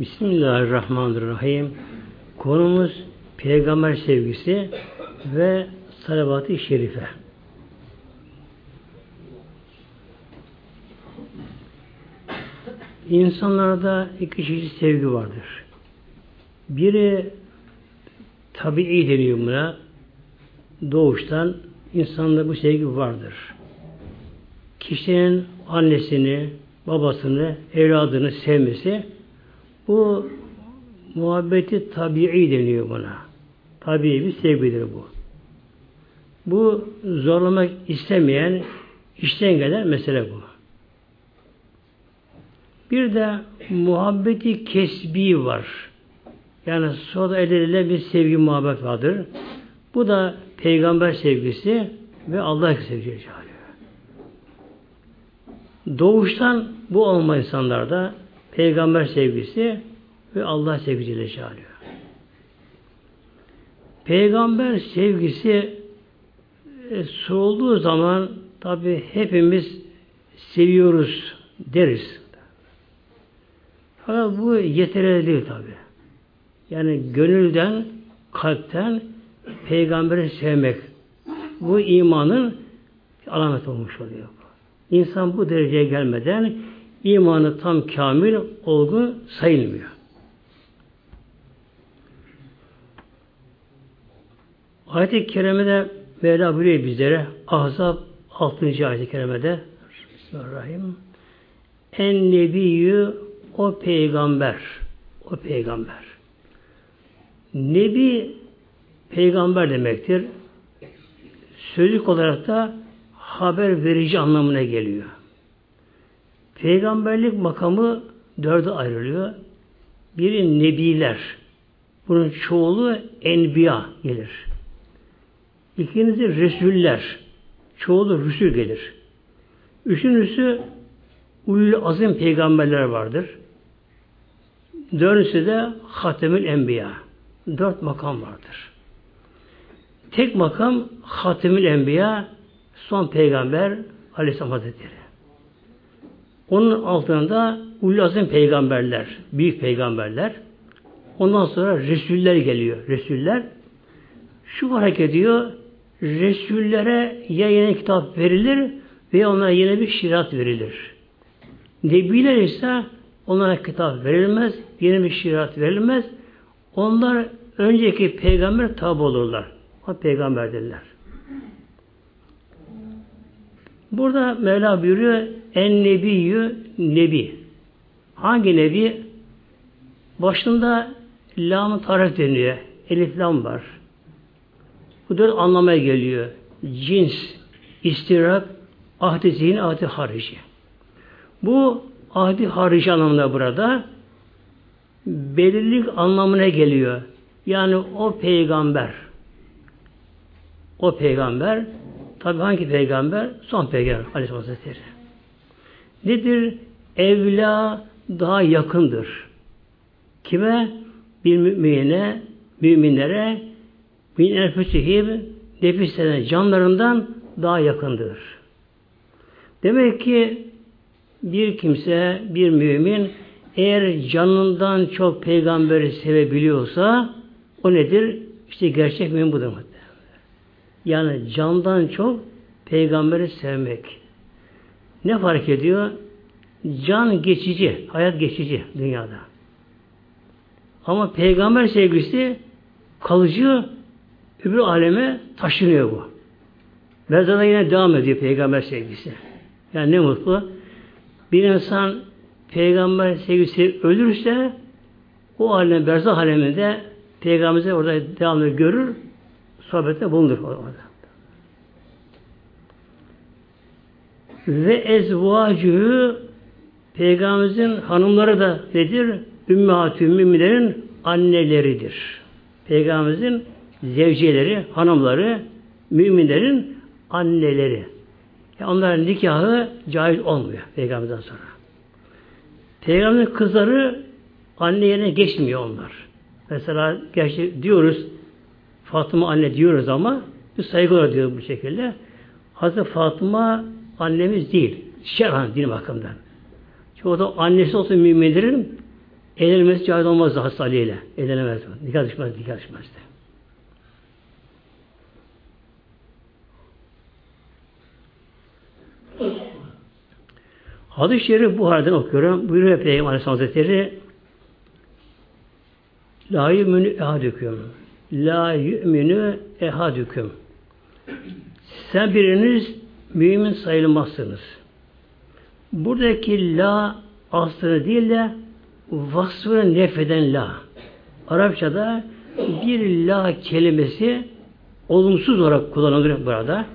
Bismillahirrahmanirrahim. Konumuz peygamber sevgisi ve salavat-ı şerife. İnsanlarda iki çeşit sevgi vardır. Biri tabii deniyor buna. Doğuştan insanda bu sevgi vardır. Kişinin annesini, babasını, evladını sevmesi, bu muhabbeti tabii deniyor buna. Tabii bir sevgidir bu. Bu zorlamak istemeyen, içten gelen mesele bu. Bir de muhabbeti kesbi var. Yani sonra elde edilen bir sevgi muhabbet vardır. Bu da peygamber sevgisi ve Allah sevgisi. Doğuştan bu olma insanlarda peygamber sevgisi ve Allah sevgisiyle çağırıyor. Peygamber sevgisi sorulduğu zaman tabi hepimiz seviyoruz deriz. Fakat bu yeterli değil tabi. Yani gönülden, kalpten peygamberi sevmek, bu imanın alamet olmuş oluyor. İnsan bu dereceye gelmeden imanı tam kamil, olgun sayılmıyor. Ayet-i Kerime'de Mevla buyuruyor bizlere, Ahzab 6. Ayet-i Kerime'de Bismillahirrahmanirrahim. En nebiyyü o peygamber. Nebi peygamber demektir. Sözlük olarak da haber verici anlamına geliyor. Peygamberlik makamı 4'e ayrılıyor. Biri nebiler. Bunun çoğulu enbiya gelir. İkincisi resuller. Çoğulu rüsül gelir. Üçüncüsü ulul azim peygamberler vardır. Dördüncüsü de hatemül enbiya. 4 makam vardır. Tek makam hatemül enbiya, son peygamber Aleyhisselam Hazretleri. Onun altında ulul azim peygamberler, büyük peygamberler. Ondan sonra resuller geliyor. Resuller şu fark ediyor. Resullere ya yeni kitap verilir veya onlara yeni bir şeriat verilir. Nebiler ise onlara kitap verilmez, yeni bir şeriat verilmez. Onlar önceki peygamber tabi olurlar. O peygamber derler. Burada Mevla buyuruyor, en nebiyyü nebi. Hangi nebi? Başında lam-ı tarif deniyor. Elif lam var. Bu 4 anlamaya geliyor. Cins, istirak, ahd-i zihin, ahd-i harici. Bu ahd-i harici anlamında burada belirlik anlamına geliyor. Yani o peygamber tabi hangi peygamber? Son peygamber Aleyhisselam Hazretleri. Nedir? Evla daha yakındır. Kime? Bir mümine, müminlere min enfüsihim nefislerine, canlarından daha yakındır. Demek ki bir kimse, bir mümin eğer canından çok peygamberi sevebiliyorsa o nedir? İşte gerçek mümin budur. Yani candan çok peygamberi sevmek. Ne fark ediyor? Can geçici, hayat geçici dünyada. Ama peygamber sevgisi kalıcı, öbür aleme taşınıyor bu. Mezarda yine devam ediyor peygamber sevgisi. Yani ne mutlu. Bir insan peygamber sevgisi ölürse o alem, berzah aleminde peygamberi orada devamlı görür, sohbette bulunur orada. Ve ezvacühü peygamberimizin hanımları da nedir? Ümmahatü müminlerin anneleridir. Peygamberimizin zevcileri, hanımları, müminlerin anneleri. Yani onların nikahı caiz olmuyor peygamberden sonra. Peygamberin kızları anne yerine geçmiyor onlar. Mesela gerçi diyoruz Fatıma anne diyoruz ama bir saygıyla diyoruz bu şekilde. Hazreti Fatıma annemiz değil. Şerhan din bakımından. Çünkü o da annesi olsun müminlerin Eğlenilmesi caiz olmazdı hasta Ali ile. Eğlenemezdi. Nikah düşmezdi. Hadis-i Şerif Buhari'den okuyorum. Buyuruyor Peygamber Aleyhisselam Hazretleri, La yu'minu ehadüküm. La yu'minu ehadüküm. Sen biriniz mümin sayılmazsınız. Buradaki la aslını değil de vasfını nefeden la. Arapçada bir la kelimesi olumsuz olarak kullanılır burada.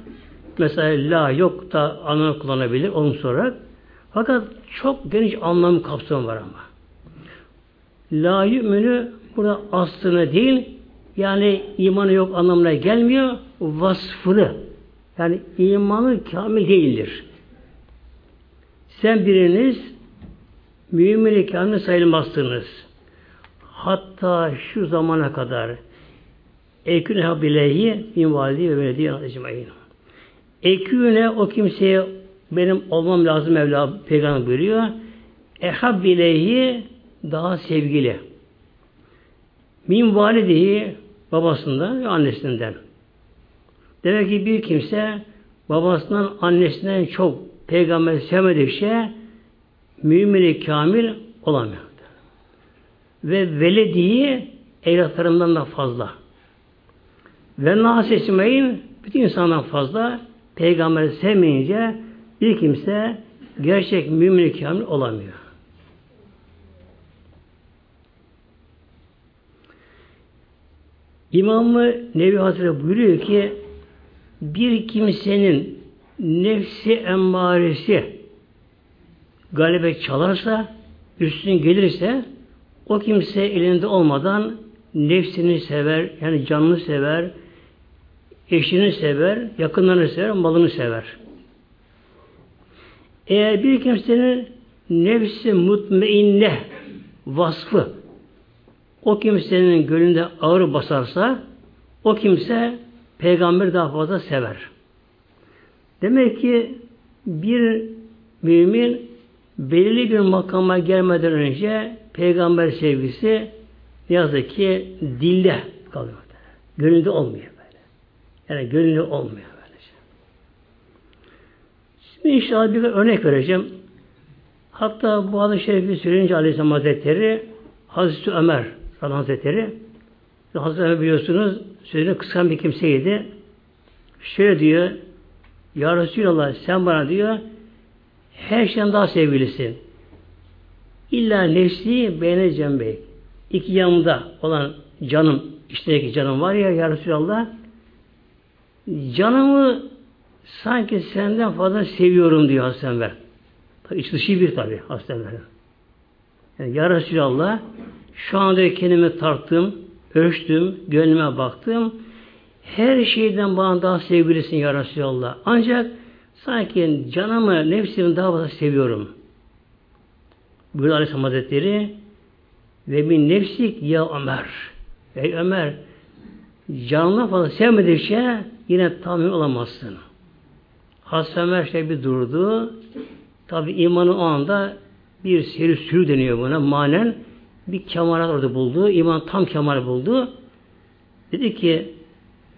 Mesela la yok da anlamı kullanabilir olumsuz olarak. Fakat çok geniş anlam kapsamı var ama. La yu'minu burada aslını değil, yani imanı yok anlamına gelmiyor, vasfını. Yani imanı kamil değildir. Sen biriniz mümin-i kamil sayılmazsınız. Hatta şu zamana kadar eküne bileyi min validi ve belediye ecmaîn. Eküne o kimseye benim olmam lazım Mevla Peygamber buyuruyor. Ehab bileyi daha sevgili. Min validihi babasından ve annesinden. Demek ki bir kimse babasından, annesinden çok Peygamber sevmedikçe mümin-i kamil olamıyor. Ve velediği evlatlarından da fazla. Ve nâsesmeyin bütün insandan fazla Peygamber'i sevmeyince bir kimse gerçek mümin-i kamil olamıyor. İmam-ı Nevevi Hazretleri buyuruyor ki bir kimsenin nefsi emmaresi galebe çalarsa, üstüne gelirse o kimse elinde olmadan nefsini sever, yani canını sever, eşini sever, yakınlarını sever, malını sever. Eğer bir kimsenin nefsi mutmainne vasfı o kimsenin gönlünde ağır basarsa o kimse Peygamberi daha fazla sever. Demek ki bir mümin belirli bir makama gelmeden önce Peygamber sevgisi ne yazık ki dilde kalıyor. Gönlünde olmuyor böyle. Yani gönlünde olmuyor böyle. Şimdi inşallah bir örnek vereceğim. Hatta bu hadis-i şerifi söyleyince Aleyhisselam Hazretleri Hazreti Ömer Hazretleri biliyorsunuz sözünü kıskan bir kimseydi. Şöyle diyor, Ya Resulallah sen bana diyor her şeyden daha sevgilisin. İlla nefsi beğeneceğim bey. İki yanımda olan canım, içteki canım var ya Ya Resulallah, canımı sanki senden fazla seviyorum diyor Hazreti Ömer. İç dışı bir tabi Hazreti Ömer. Yani Ya Resulallah şu anda kendimi tarttım, ölçtüm, gönlüme baktım. Her şeyden bana daha sevgilisin Ya Resulallah. Ancak sanki canımı, nefsimi daha fazla seviyorum. Buyurdu Aleyhisselam Hazretleri ve min nefsik ya Ömer. Ey Ömer, canına fazla sevmedikçe yine tam olamazsın. Hazreti Ömer şey bir durdu. Tabi imanı o anda bir seri sürü deniyor buna. Manen bir kemalat orada buldu. İman tam kemal buldu. Dedi ki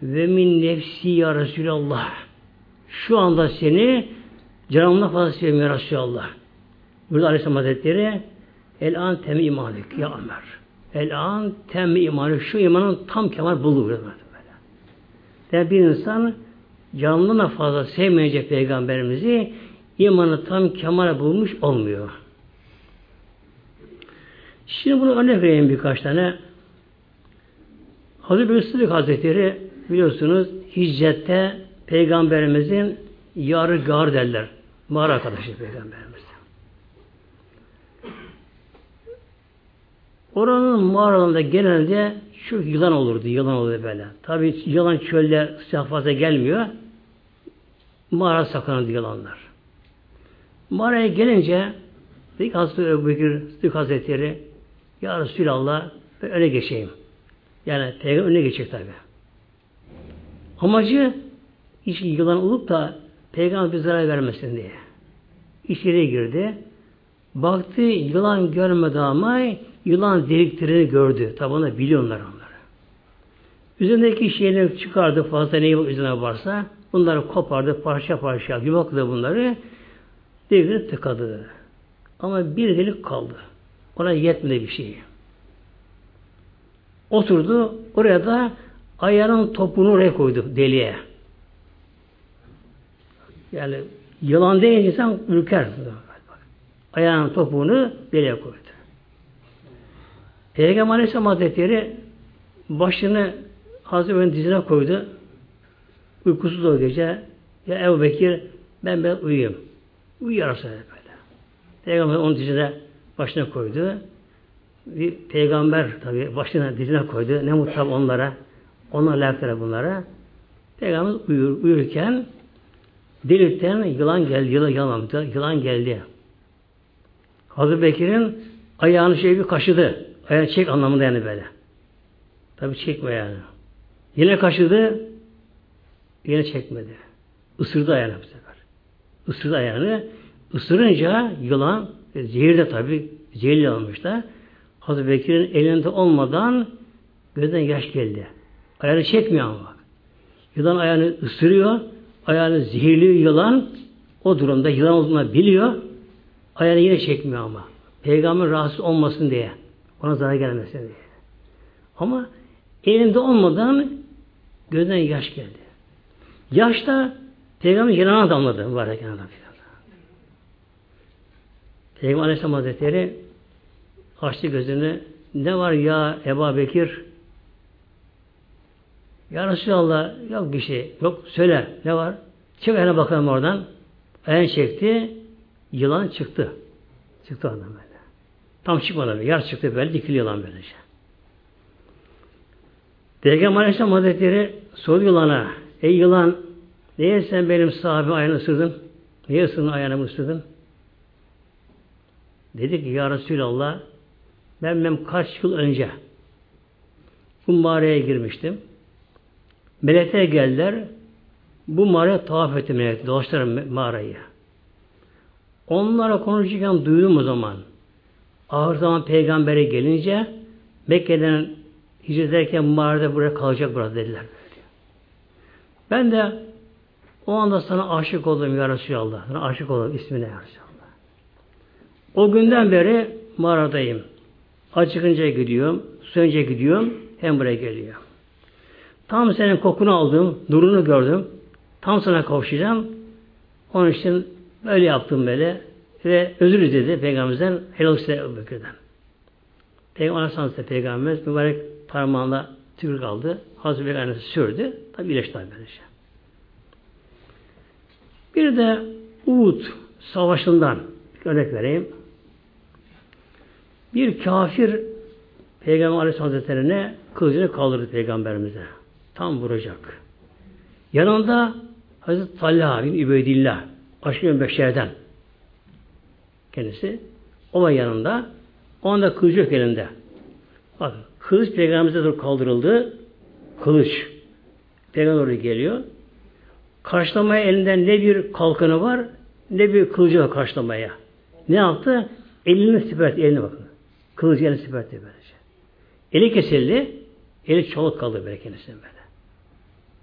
ve min nefsi ya Resulallah. Şu anda seni canımla fazla seviyorum ya Resulallah. Burada Aleyhisselam Hazretleri El-an temi imanlık ya Ömer. El-an temi imanlık. Şu imanın tam kemal buldu. Yani bir insan canımla fazla sevmeyecek Peygamberimizi imanı tam kemal bulmuş olmuyor. Şimdi bunu örnek vereyim birkaç tane. Hazreti Ebu Sıddık Hazretleri biliyorsunuz hicrette Peygamberimizin yarı gar derler. Mağara arkadaşı Peygamberimiz. Oranın mağaralarında genelde şu yılan olurdu böyle. Tabii yılan çölde sıcak fazla gelmiyor. Mağara saklanırdı yılanlar. Mağaraya gelince dedik Hazreti Ebubekir Sıddık Hazretleri Ya Resulallah ben öne geçeyim. Yani Peygamber öne geçecek tabii. Amacı hiç yılan olup da Peygamber bir zarar vermesin diye. İçeriye girdi. Baktı yılan görmedi ama yılan deliklerini gördü. Tabanı biliyorlar onları. Üzerindeki şeyleri çıkardı, fazla neyi üzerine varsa bunları kopardı, parça parça yuvakladı bunları, delikleri tıkadı. Ama bir delik kaldı. Ona yetmedi bir şey. Oturdu, oraya da ayağının topunu oraya koydu deliğe. Yani yılan değil, insan ürker. Ayağının topuğunu deliğe koydu. Peygamber Aleyhisselam Hazretleri başını Hazretlerinin dizine koydu. Uykusuz o gece. Ya Ebu Bekir, ben böyle uyuyayım. Uyuyarsa böyle. Peygamber onun dizine başına koydu. Bir peygamber tabii başına dizine koydu. Ne mutlu onlara. Onlar layıklar bunlara. Peygamber uyurken delikten yılan geldi. Yılan geldi. Hazreti Bekir'in ayağını bir kaşıdı. Ayağı çek anlamında yani böyle. Tabii çekme yani. Yine kaşıdı. Yine çekmedi. Isırdı ayağını bu sefer. Isırdı ayağını. Isırınca yılan zehirde tabii. Zehirli almış da. Hazreti Bekir'in elinde olmadan gözden yaş geldi. Ayağını çekmiyor ama bak. Yılan ayağını ısırıyor. Ayağını zehirliyor yılan. O durumda yılan olduğunu biliyor. Ayağını yine çekmiyor ama. Peygamber rahatsız olmasın diye. Ona zarar gelmesin diye. Ama elinde olmadan gözden yaş geldi. Yaş da Peygamber yılana damladı. Mübarek yılana damladı. Peygamber Aleyhisselam Hazretleri açtı gözünü. Ne var ya Ebu Bekir? Ya Resulallah, yok bir şey. Yok, söyle. Ne var? Çık ayağına bakalım oradan. Ayağını çekti. Yılan çıktı. Çıktı oradan böyle. Tam çıkmadı böyle. Yar çıktı böyle. Dikili yılan böylece. Peygamber Aleyhisselam Hazretleri sordu yılana. Ey yılan, niye sen benim sahabim ayağını ısırdın? Niye ısırdın ayağını ısırdın? Dedi ki ya Resulallah, ben kaç yıl önce bu mağaraya girmiştim. Melekler geldiler. Bu mağaraya tavaf etti melekler. Dolaştılar mağarayı. Onlara konuşurken duydum o zaman. Ağır zaman peygambere gelince Mekke'den hicret ederken mağarada buraya kalacak burada dediler. Ben de o anda sana aşık oldum ya Resulallah. Sana aşık oldum ismine ya Resulallah. O günden beri mağaradayım. Acıkınca gidiyorum, suyunca gidiyorum, hem buraya geliyorum. Tam senin kokunu aldım, nurunu gördüm. Tam sana kavuşacağım. Onun için böyle yaptım böyle. Ve özür dedi Peygamber'den, helal size Ebu Bekir'den. Peygamberimiz mübarek parmağına tükürük aldı. Hazreti Peygamber'e sürdü. Tabi iyileşti böyle şey. Bir de Uhud savaşından örnek vereyim. Bir kafir Peygamber Aleyhisselam Hazretleri'ne kılıcını kaldırdı Peygamberimize. Tam vuracak. Yanında Hazreti Talha bin Übeydillah Aşkı Beşer'den kendisi. O var yanında. O anda kılıç yok elinde. Bakın kılıç Peygamberimize doğru kaldırıldı. Kılıç. Peygamber doğru geliyor. Karşılamaya elinden ne bir kalkanı var ne bir kılıcı var karşılamaya. Ne yaptı? Elini siperdi. Eline bakın. Kılıcı elini siperdi böylece. Eli kesildi. Eli çoluk kaldı böyle kendisine böyle.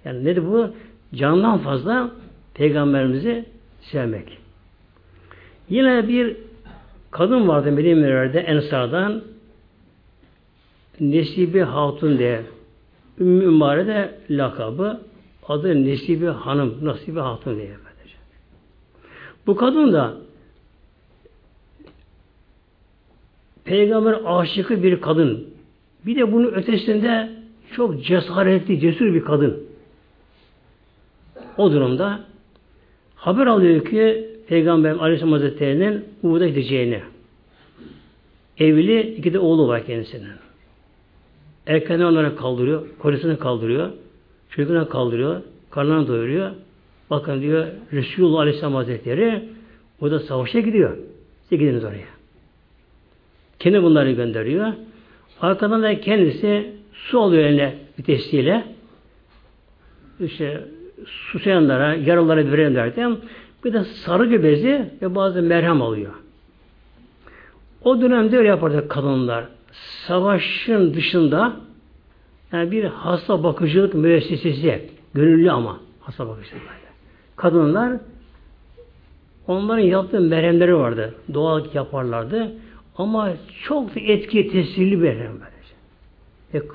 Yani nedir bu? Candan fazla Peygamberimizi sevmek. Yine bir kadın vardı Medine'de Ensar'dan Nesibe Hatun diye. Ümmü Ümare'de lakabı adı Nesibe Hanım, Nesibe Hatun diye. Bu kadın da Peygamber aşıkı bir kadın. Bir de bunun ötesinde çok cesaretli, cesur bir kadın. O durumda haber alıyor ki Peygamber Aleyhisselam Hazretleri'nin Uhud'a gideceğini. Evli, 2 de oğlu var kendisinin. Erkenden onları kaldırıyor, kolisini kaldırıyor, çocuklarını kaldırıyor, karnını doyuruyor. Bakın diyor, Resulullah Aleyhisselam Hazretleri o da savaşa gidiyor. Siz gidiniz oraya. Kendi bunları gönderiyor. Arkadan da kendisi su alıyor eline bir testiyle. İşte susayanlara, yaralılara verelim derken bir de sarı bezi ve bazı merhem alıyor. O dönemde öyle yapardı kadınlar. savaşın dışında yani bir hasta bakıcılık müessesesi, gönüllü ama hasta bakıcılık. Kadınlar, onların yaptığı merhemleri vardı. Doğal yaparlardı. Ama çok da etki, tesirli bir merhem.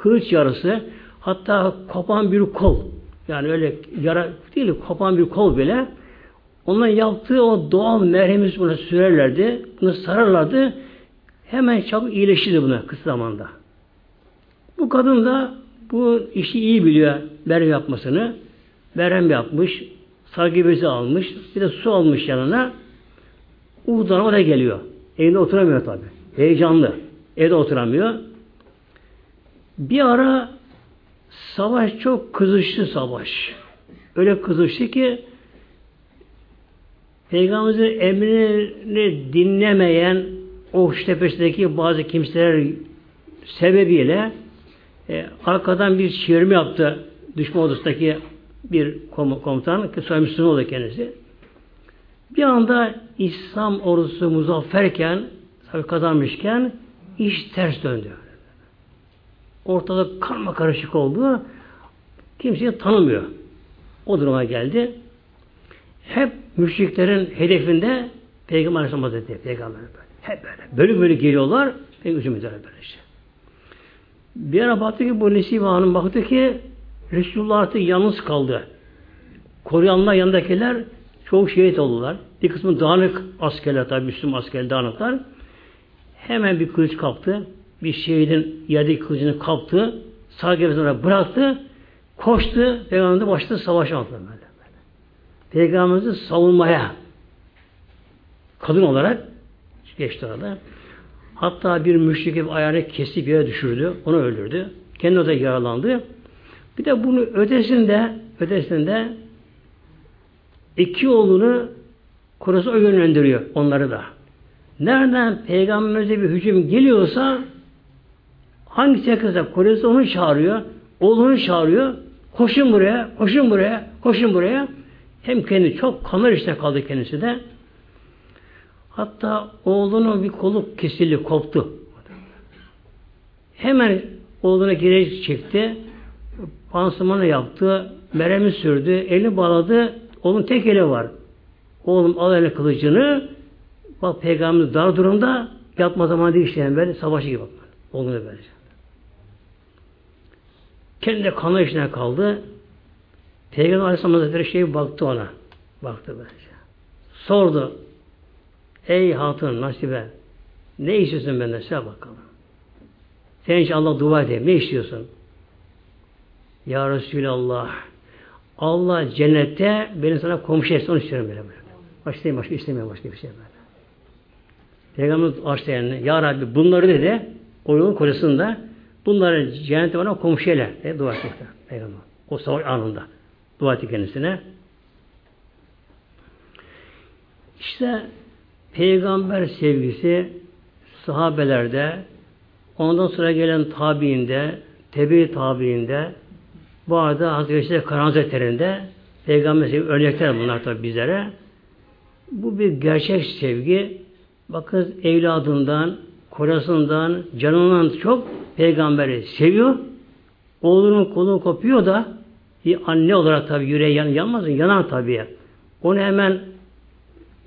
Kılıç yarısı, hatta kopan bir kol, yani öyle yara değil, kopan bir kol bile, onların yaptığı o doğal merhemi buna sürerlerdi, bunu sararlardı, hemen çabuk iyileşirdi buna kısa zamanda. Bu kadın da bu işi iyi biliyor, merhem yapmasını. Merhem yapmış, sargı bezi almış, bir de su almış yanına. Uğurdan oraya geliyor. Evde oturamıyor tabii. Heyecanlı. Evde oturamıyor. Bir ara savaş çok kızıştı savaş. Öyle kızıştı ki Peygamberimizin emrini dinlemeyen o tepesindeki bazı kimseler sebebiyle arkadan bir çevirme yaptı düşman ordusundaki bir komutan ki sonra Müslüman oldu kendisi. Bir anda İslam ordusu muzafferken, kazanmışken iş ters döndü. Ortalık karmakarışık oldu. Kimseyi tanımıyor. O duruma geldi. Hep müşriklerin hedefinde Peygamber Aleyhisselam Hazretleri. Peygamber hep böyle. Bölük bölük geliyorlar. Peygamber böyle işte. Bir ara baktı ki bu Nesibe Hanım baktı ki Resulullah artık yalnız kaldı. Koruyanlar yanındakiler çoğu şehit oldular. Bir kısmı dağınık askerler tabi Müslüman askerler dağınıklar. Hemen bir kılıç kaptı. Bir şehidin yerdeki kılıcını kaptı. Sağ gevezine bıraktı. Koştu. Peygamberimiz başladı savaşa atıldı. Peygamberimizi savunmaya kadın olarak geçti orada. Hatta bir müşrik ayağını kesip yere düşürdü. Onu öldürdü. Kendi o da yaralandı. Bir de bunun ötesinde iki oğlunu korusu o yönlendiriyor onları da. Nereden Peygamberimize bir hücum geliyorsa hangi tekrar korusu onu çağırıyor, oğlunu çağırıyor. Koşun buraya, koşun buraya, koşun buraya. Hem kendi çok kanar işte kaldı kendisi de. Hatta oğlunun bir kolu kesildi, koptu. Hemen oğluna girecek çekti. Pansumanı yaptı, merhemi sürdü, elini bağladı, oğlum tek eli var. Oğlum al eline kılıcını, bak Peygamberimiz dar durumda, yapma zamanı değil işte, böyle savaşı gibi bakma. Oğlunu verecek. Kendi de kanı içine kaldı. Peygamber Aleyhisselam Hazretleri baktı ona, baktı böylece. Sordu, ey hatun Nasibe, ne istiyorsun benden? Söyle bakalım. Sen için Allah dua edeyim, ne istiyorsun? Ya Resulallah, Allah cennette beni sana komşu etsin, onu istiyorum böyle. Başka istemiyorum, başka bir şey böyle. Peygamber açtı yani, Ya Rabbi bunları dedi, oyunun kocasında, bunları cennette bana komşu eyle, dua etti Peygamber. O savaş anında dua etti kendisine. İşte Peygamber sevgisi sahabelerde, ondan sonra gelen tabiinde, tebe-i tabiinde, bu arada Hazreti Karan Hazretleri'nde Peygamber sevgi örnekler bunlar tabi bizlere. Bu bir gerçek sevgi. Bakın evladından, kocasından, canından çok Peygamberi seviyor. Oğlunun kolu kopuyor da bir anne olarak tabi yüreği yanmaz mı? Yanar tabi. Onu hemen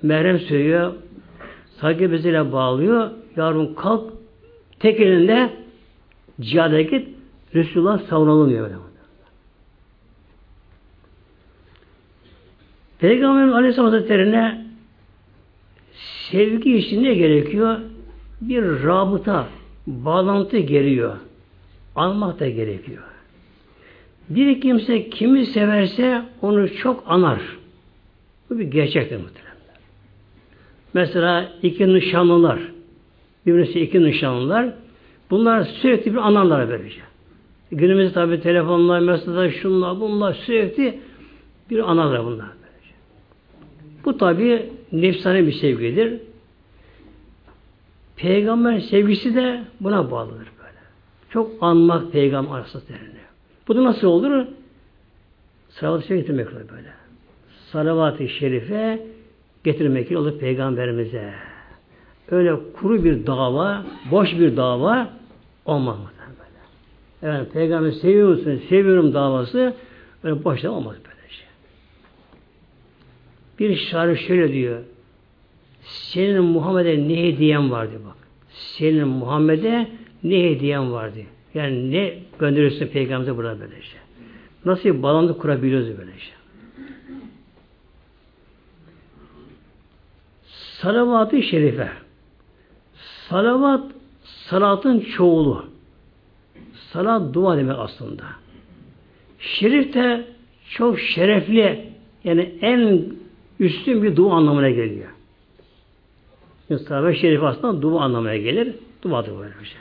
merhem sürüyor. Sargı beziyle bağlıyor. Yavrum kalk. Tek elinde cihada git. Resulullah savunalım diyor. Peygamber Aleyhisselam Hazretleri'ne sevgi için ne gerekiyor? Bir rabıta, bağlantı geliyor. Anmak da gerekiyor. Bir kimse kimi severse onu çok anar. Bu bir gerçektir muhteremler. Mesela iki nişanlılar, birbirisi iki nişanlılar, bunlar sürekli bir anarlar böylece. Günümüzde tabi telefonlar, mesajlar, şunlar, bunlar sürekli bir anarlar bunlar. Bu tabi nefsane bir sevgidir. Peygamber sevgisi de buna bağlıdır böyle. Çok anmak Peygamber Aleyhisselatü'nü. Bu da nasıl olur? Salavat-ı Şerif'e getirmek olur böyle. Salavat-ı Şerif'e getirmek olur Peygamberimize. Öyle kuru bir dava, boş bir dava Olmaz mı? Yani Peygamber seviyor musun? Seviyorum davası öyle boşta olmaz böylece. Bir şair şöyle diyor. Senin Muhammed'e ne hediyen vardı bak. Senin Muhammed'e ne hediyen vardı. Yani ne gönderiyorsun Peygamber'e burada böylece. Nasıl bir bağlantı kurabiliyoruz böylece. Salavat-ı şerife. Salavat, salatın çoğulu. Salat dua demek aslında. Şerif de çok şerefli, yani en üstün bir dua anlamına geliyor. Çünkü salat-ı şerif aslında dua anlamına gelir. Duadır böyle bir şey.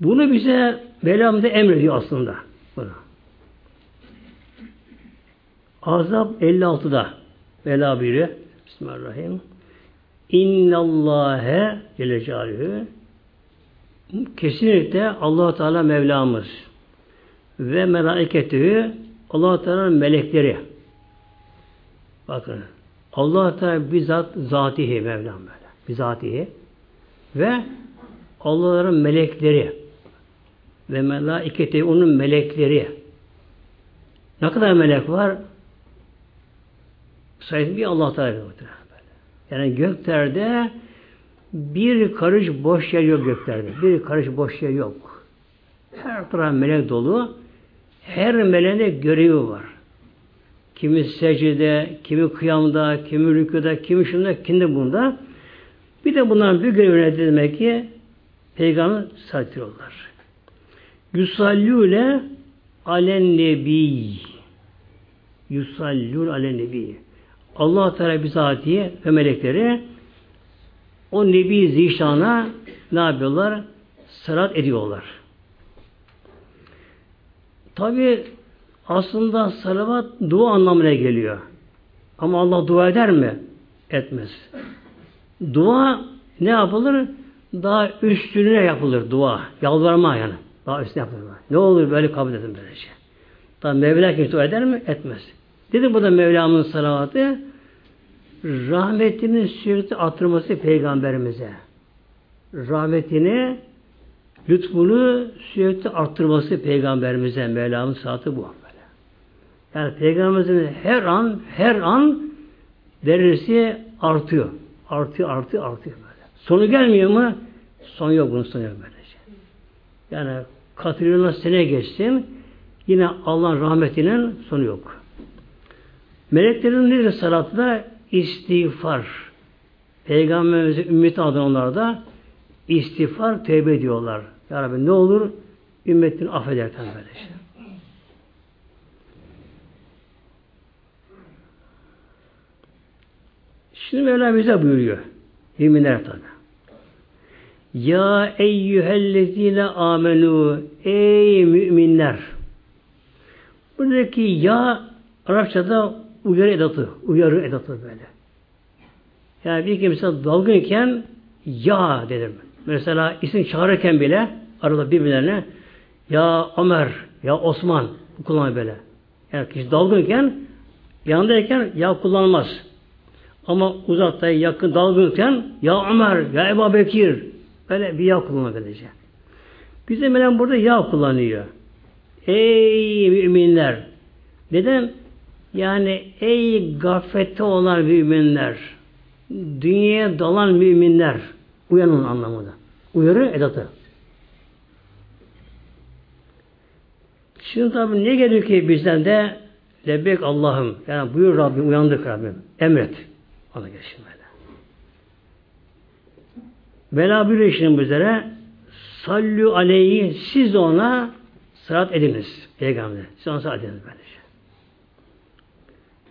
Bunu bize Mevlam'da emrediyor aslında. Bunu. Azap 56'da Mevla buyuruyor. Bismillahirrahmanirrahim. İnnallâhe Celle Câlihü. Kesinlikle Allah-u Teala Mevlamız ve melâiketi Allah-u Teala'nın melekleri. Bakın Allah-u Teala bizzat zatihi Mevlam böyle. Bizatihi ve Allah'ın melekleri ve melâiketi onun melekleri. Ne kadar melek var? Sayısı bir Allah-u Teala. Yani göklerde bir karış boş yer yok göklerde. Bir karış boş yer yok. Her taraf melek dolu. Her meleğe görevi var. Kimi secde, kimi kıyamda, kimi rükûda, kimi şunda, kimi bunda. Bir de bunların bir görevine demek ki Peygamber satıyorlar. Yusallûne alennebî. Yusallûne alennebî. Allah-u Teala bizatihi ve melekleri o Nebi Zişan'a ne yapıyorlar? Salat ediyorlar. Tabi aslında salavat dua anlamına geliyor. Ama Allah dua eder mi? Etmez. Dua ne yapılır? Daha üstüne yapılır dua. Yalvarma yani. Daha üstüne yapılır. Ne olur böyle kabul edin böylece. Daha Mevla kim dua eder mi? Etmez. Dedim burada Mevlam'ın salavatı rahmetinin sürekli artırması Peygamberimize. Rahmetini, lütfunu sürekli artırması Peygamberimize. Mevlam'ın saati bu. Yani Peygamberimizin her an derecesi artıyor. Artıyor. Böyle. Sonu gelmiyor mu? Son yok bunun sonu yok. Böylece. Yani katrilyon sene geçsin yine Allah'ın rahmetinin sonu yok. Meleklerin nedir salatında? İstiğfar. Peygamberimize ümmeti adına onlar da istiğfar, tevbe ediyorlar. Ya Rabbi ne olur? Ümmetini affeder. Şimdi Mevla bize buyuruyor. Müminler tabi. Ya eyyühellezine amenu. Ey müminler. Buradaki ya Arapçada uyarı edatı böyle. Yani bir kimse dalgınken ya dedim. Mesela isim çağırırken bile arada birbirlerine ya Ömer, ya Osman kullanır böyle. Yani kişi dalgınken yanındayken ya kullanmaz. Ama uzakta yakın dalgınken ya Ömer, ya Ebu Bekir böyle bir ya kullanabilir. Bizim Mevlam burada ya kullanıyor. Ey müminler! Neden? Yani ey gaflette olan müminler, dünyaya dalan müminler, uyanın anlamında. Uyarı edatı. Şimdi tabi ne geliyor ki bizden de lebbek Allah'ım, yani buyur Rabbim, uyandık Rabbim, emret. Ona geçin böyle. Vela buyuruyor şimdi bizlere, sallu aleyhi, siz ona salat ediniz. Peygamber, siz ona salat ediniz böyle.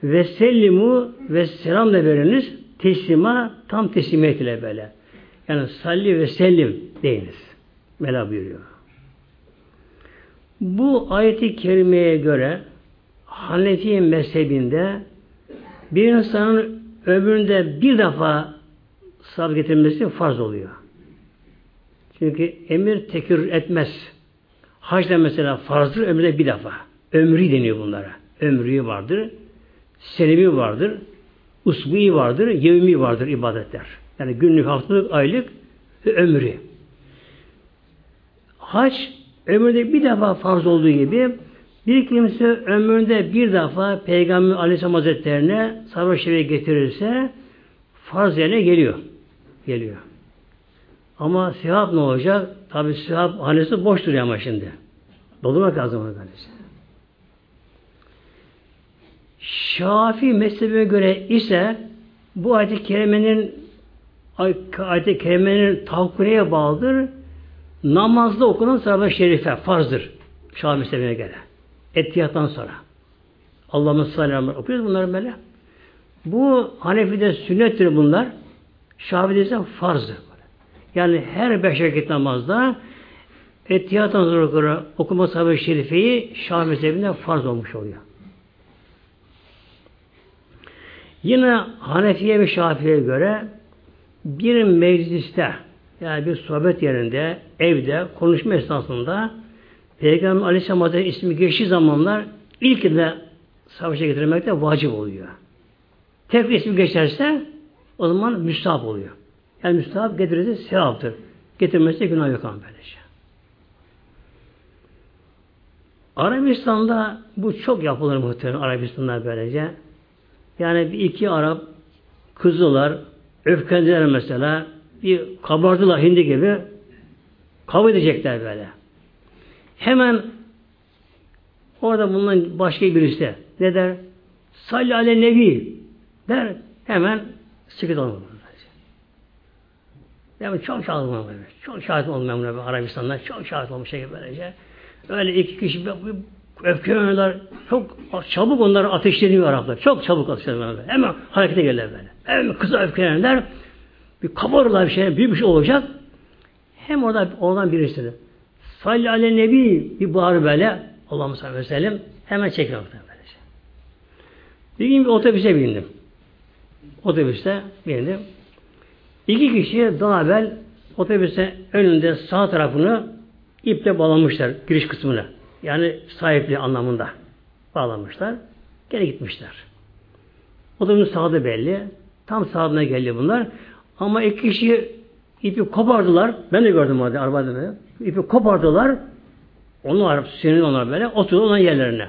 Ve sellimu ve selam da veriniz. Teslima, tam teslimiyet ile böyle. Yani salli ve sellim deyiniz. Mevla buyuruyor. Bu ayeti kerimeye göre Hanefi mezhebinde bir insanın ömründe bir defa salat getirmesi farz oluyor. Çünkü emir tekrar etmez. Hacda mesela farzdır, ömründe bir defa. Ömri deniyor bunlara. Ömri vardır. Senevi vardır, usbu'i vardır, yevmi vardır ibadetler. Yani günlük, haftalık, aylık ve ömrü. Hac ömründe bir defa farz olduğu gibi bir kimse ömründe bir defa Peygamber Aleyhisselam Hazretlerine sahabe-i şerife getirirse farz yerine geliyor. Ama sihab ne olacak? Tabi sihab hanesi boş duruyor ama şimdi. Doldurmak lazım onu kardeşim. Şafii mezhebine göre ise bu ayet-i kerimenin tahkuriye bağlıdır. Namazda okunan sahabe-i şerife farzdır. Şafii mezhebine göre. Ettiyattan sonra. Allah'ımız sallallahu aleyhi okuyoruz bunları böyle. Bu Hanefi'de sünnettir bunlar. Şafii'de ise farzdır. Yani her 5 vakit namazda ettiyattan sonra okuma sahabe-i şerifeyi Şafii mezhebinde farz olmuş oluyor. Yine Hanefi'ye ve Şafii'ye göre bir mecliste, yani bir sohbet yerinde, evde, konuşma esnasında Peygamber Aleyhisselam Hazretleri ismi geçtiği zamanlar ilkinde savaşa getirmek de vacip oluyor. Tek ismi geçerse o zaman müstahap oluyor. Yani müstahap getirirse sevaptır. Getirmesi de günah yok ama böylece. Arabistan'da bu çok yapılır muhtemelen Arabistan'da böylece. Yani bir iki Arap kızdılar, öfkendiler mesela, bir kabardılar hindi gibi, kavga edecekler böyle. Hemen orada bulunan başka birisi de ne der? Salli ale nebi der, hemen sıkıntı olmalı. Yani çok şahit olmalı. Çok şahit olmalı Arabistan'da, çok şahit olmuş şey böylece. Öyle iki kişi öfke oynuyorlar, çok çabuk onları ateşleniyor Araplar. Çok çabuk ateşleniyor. Hemen harekete gelirler böyle. Hemen kıza öfkelenirler, bir kabarırlar bir şey, büyük bir şey olacak. Hem oradan birisi de salli ale nebi bir bağır böyle, Allah'ım sallallahu aleyhi ve sellem, hemen çekiyor oradan böylece. Bir gün bir otobüse bindim. Otobüste bindim. İki kişi daha evvel otobüse önünde sağ tarafını iple bağlamışlar, giriş kısmını. Yani sahipliği anlamında bağlamışlar. Geri gitmişler. Otobüsün sağda belli. Tam sağına geldi bunlar. Ama iki kişi ipi kopardılar. Ben de gördüm orada arabada. İpi kopardılar. Onlar sinirli onlar böyle. Oturdu onların yerlerine.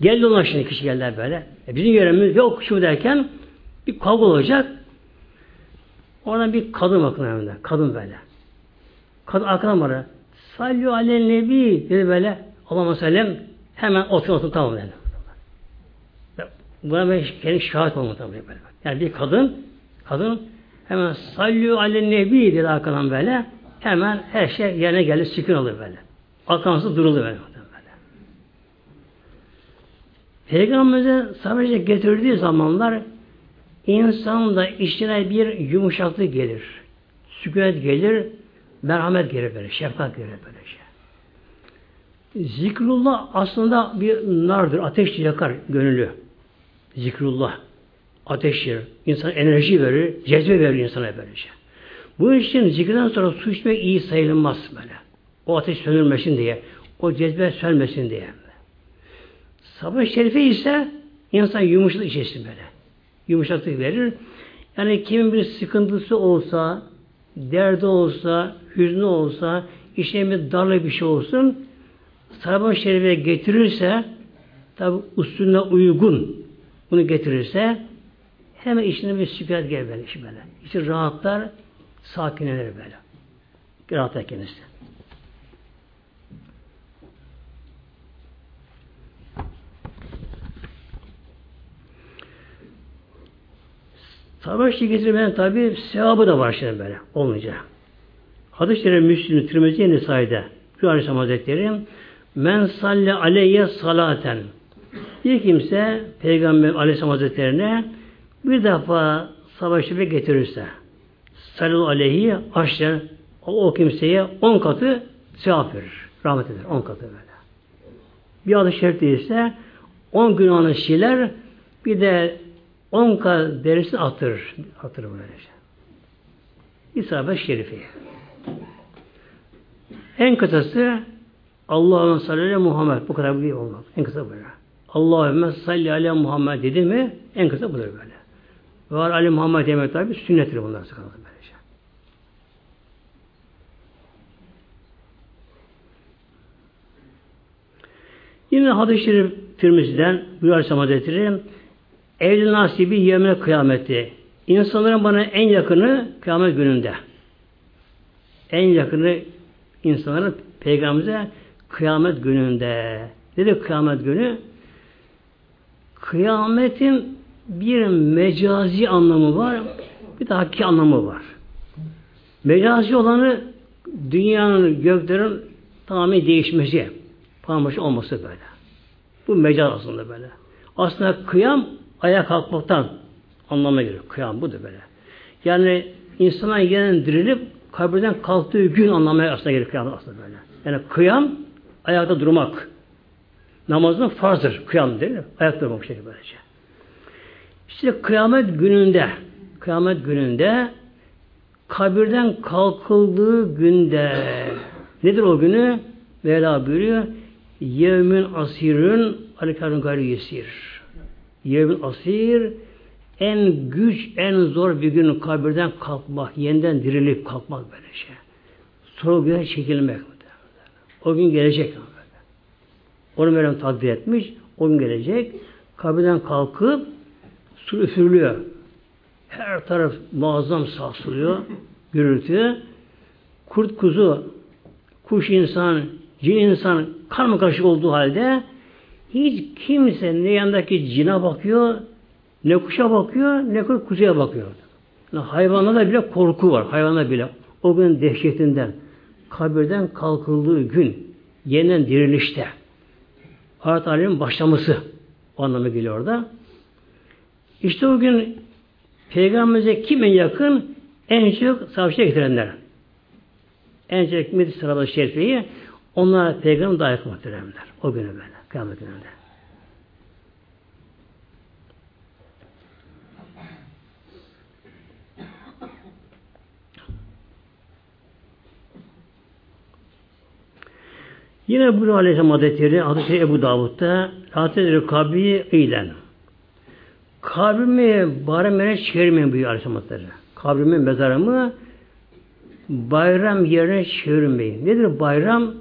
Geldi onlar şimdi kişi geldiler böyle. Bizim yerimiz yok şu derken bir kavga olacak. Oradan bir kadın aklına önünde. Kadın böyle. Kadın aklına var. Sallu ale nebi dedi böyle. Allah'ım sellem hemen oturun tamam dedi. Buna ben kendim şahit olmadım tabii böyle. Yani bir kadın hemen sallu ale nebi dedi arkadan böyle. Hemen her şey yerine gelir, sükun olur böyle. Arkamızda durulur böyle. Peygamber'e sahabeye getirdiği zamanlar insanda içine bir yumuşaklık gelir. Sükunet gelir. Merhamet gelir böyle, şefkat gelir böyle şey. Zikrullah aslında bir nardır, ateş yakar gönlü. Zikrullah, ateş yer, insan enerji verir, cezbe verir insana böyle şey. Bu için zikirden sonra su içmek iyi sayılmaz böyle. O ateş sönülmesin diye, o cezbe sönmesin diye. Sahabe-i şerife ise insan yumuşaklık içesin böyle, yumuşaklık verir. Yani kimin bir sıkıntısı olsa, derdi olsa, hüznü olsa, işine bir darlı bir şey olsun, sahabe-i şerife getirirse, tabi usulüne uygun bunu getirirse, hemen içine bir sükunet gelir böyle, işi böyle. İçi rahatlar, sakinlenir böyle. Rahatlar kendisi. Sahabe-i şerife getirmenin tabi sevabı da var şimdi böyle olunca. Hadis-i şerif Müslim, Tirmizi, Nisai'de şu Aleyhisselam Hazretleri men salle aleyye salaten bir kimse Peygamber Aleyhisselam Hazretlerine bir defa sahabe-i şerife getirirse sallu aleyhi aşer o kimseye 10 katı sevap verir. Rahmet eder 10 katı böyle. Bir hadis-i şerif değilse 10 günahını siler bir de 10 kat derisi atır böyle şey. İsabet-i şerifiye. En kısası Allah'ın salli aleyhi Muhammed. Bu kadar bir olmaz. En kısa böyle. Allahümme salli aleyhi Muhammed dedi mi en kısa budur böyle. Ve aleyhi Muhammed demek tabi sünnettir bunlar sıkıntı böyle şey. Yine hadis-i şerif Tirmizi'den buyuruyor Aleyhisselam Hazretleri, evli nasibi yevme kıyameti. İnsanların bana en yakını kıyamet gününde. En yakını insanların Peygamberimize kıyamet gününde. Dedi kıyamet günü. Kıyametin bir mecazi anlamı var, bir de hakiki anlamı var. Mecazi olanı dünyanın, göklerin tamamen değişmesi, parmaşı olması böyle. Bu mecaz aslında böyle. Aslında kıyam ayağa kalkmaktan anlamına geliyor. Kıyam budur böyle. Yani insanın yeniden dirilip kabirden kalktığı gün anlamaya aslında geliyor kıyam aslında böyle. Yani kıyam ayakta durmak. Namazın farzdır. Kıyam değil mi? Ayakta durmak şey böylece. İşte kıyamet gününde kabirden kalkıldığı günde nedir o günü? Mevla buyuruyor. Yevmin asirün alikarun gayri yesir. Yevmin asir en güç, en zor bir gün kabirden kalkmak, yeniden dirilip kalkmak böyle şey. Sorguya çekilmek. O gün gelecek. Onu Mevlam takdir etmiş. O gün gelecek. Kabirden kalkıp su üfürülüyor. Her taraf muazzam sarsılıyor. Gürültü. Kurt kuzu, kuş insan, cin insan karmakarışık olduğu halde hiç kimse ne yanındaki cine bakıyor, ne kuşa bakıyor, ne kuzuya bakıyor. Yani hayvanlarda bile korku var. Hayvanlarda bile. O gün dehşetinden, kabirden kalkıldığı gün, yeniden dirilişte hayat aleminin başlaması o anlamı geliyor orada. İşte o gün Peygamberimize kim en yakın? En çok savaşçıya getirenler. En çok Medis sıralı şerifeyi onlara Peygamber daha yakın getirenler. O günü böyle. Kıyamet gününde. Yine buyuruyor Aleyhisselam Hazretleri, hadis-i Ebu Davud'da Rahat-ı Kabri ilen. Kabrimi bayram yerine çevirmeyin buyuruyor Aleyhisselam Hazretleri. Kabrimi, mezarımı bayram yerine çevirmeyin. Nedir bayram?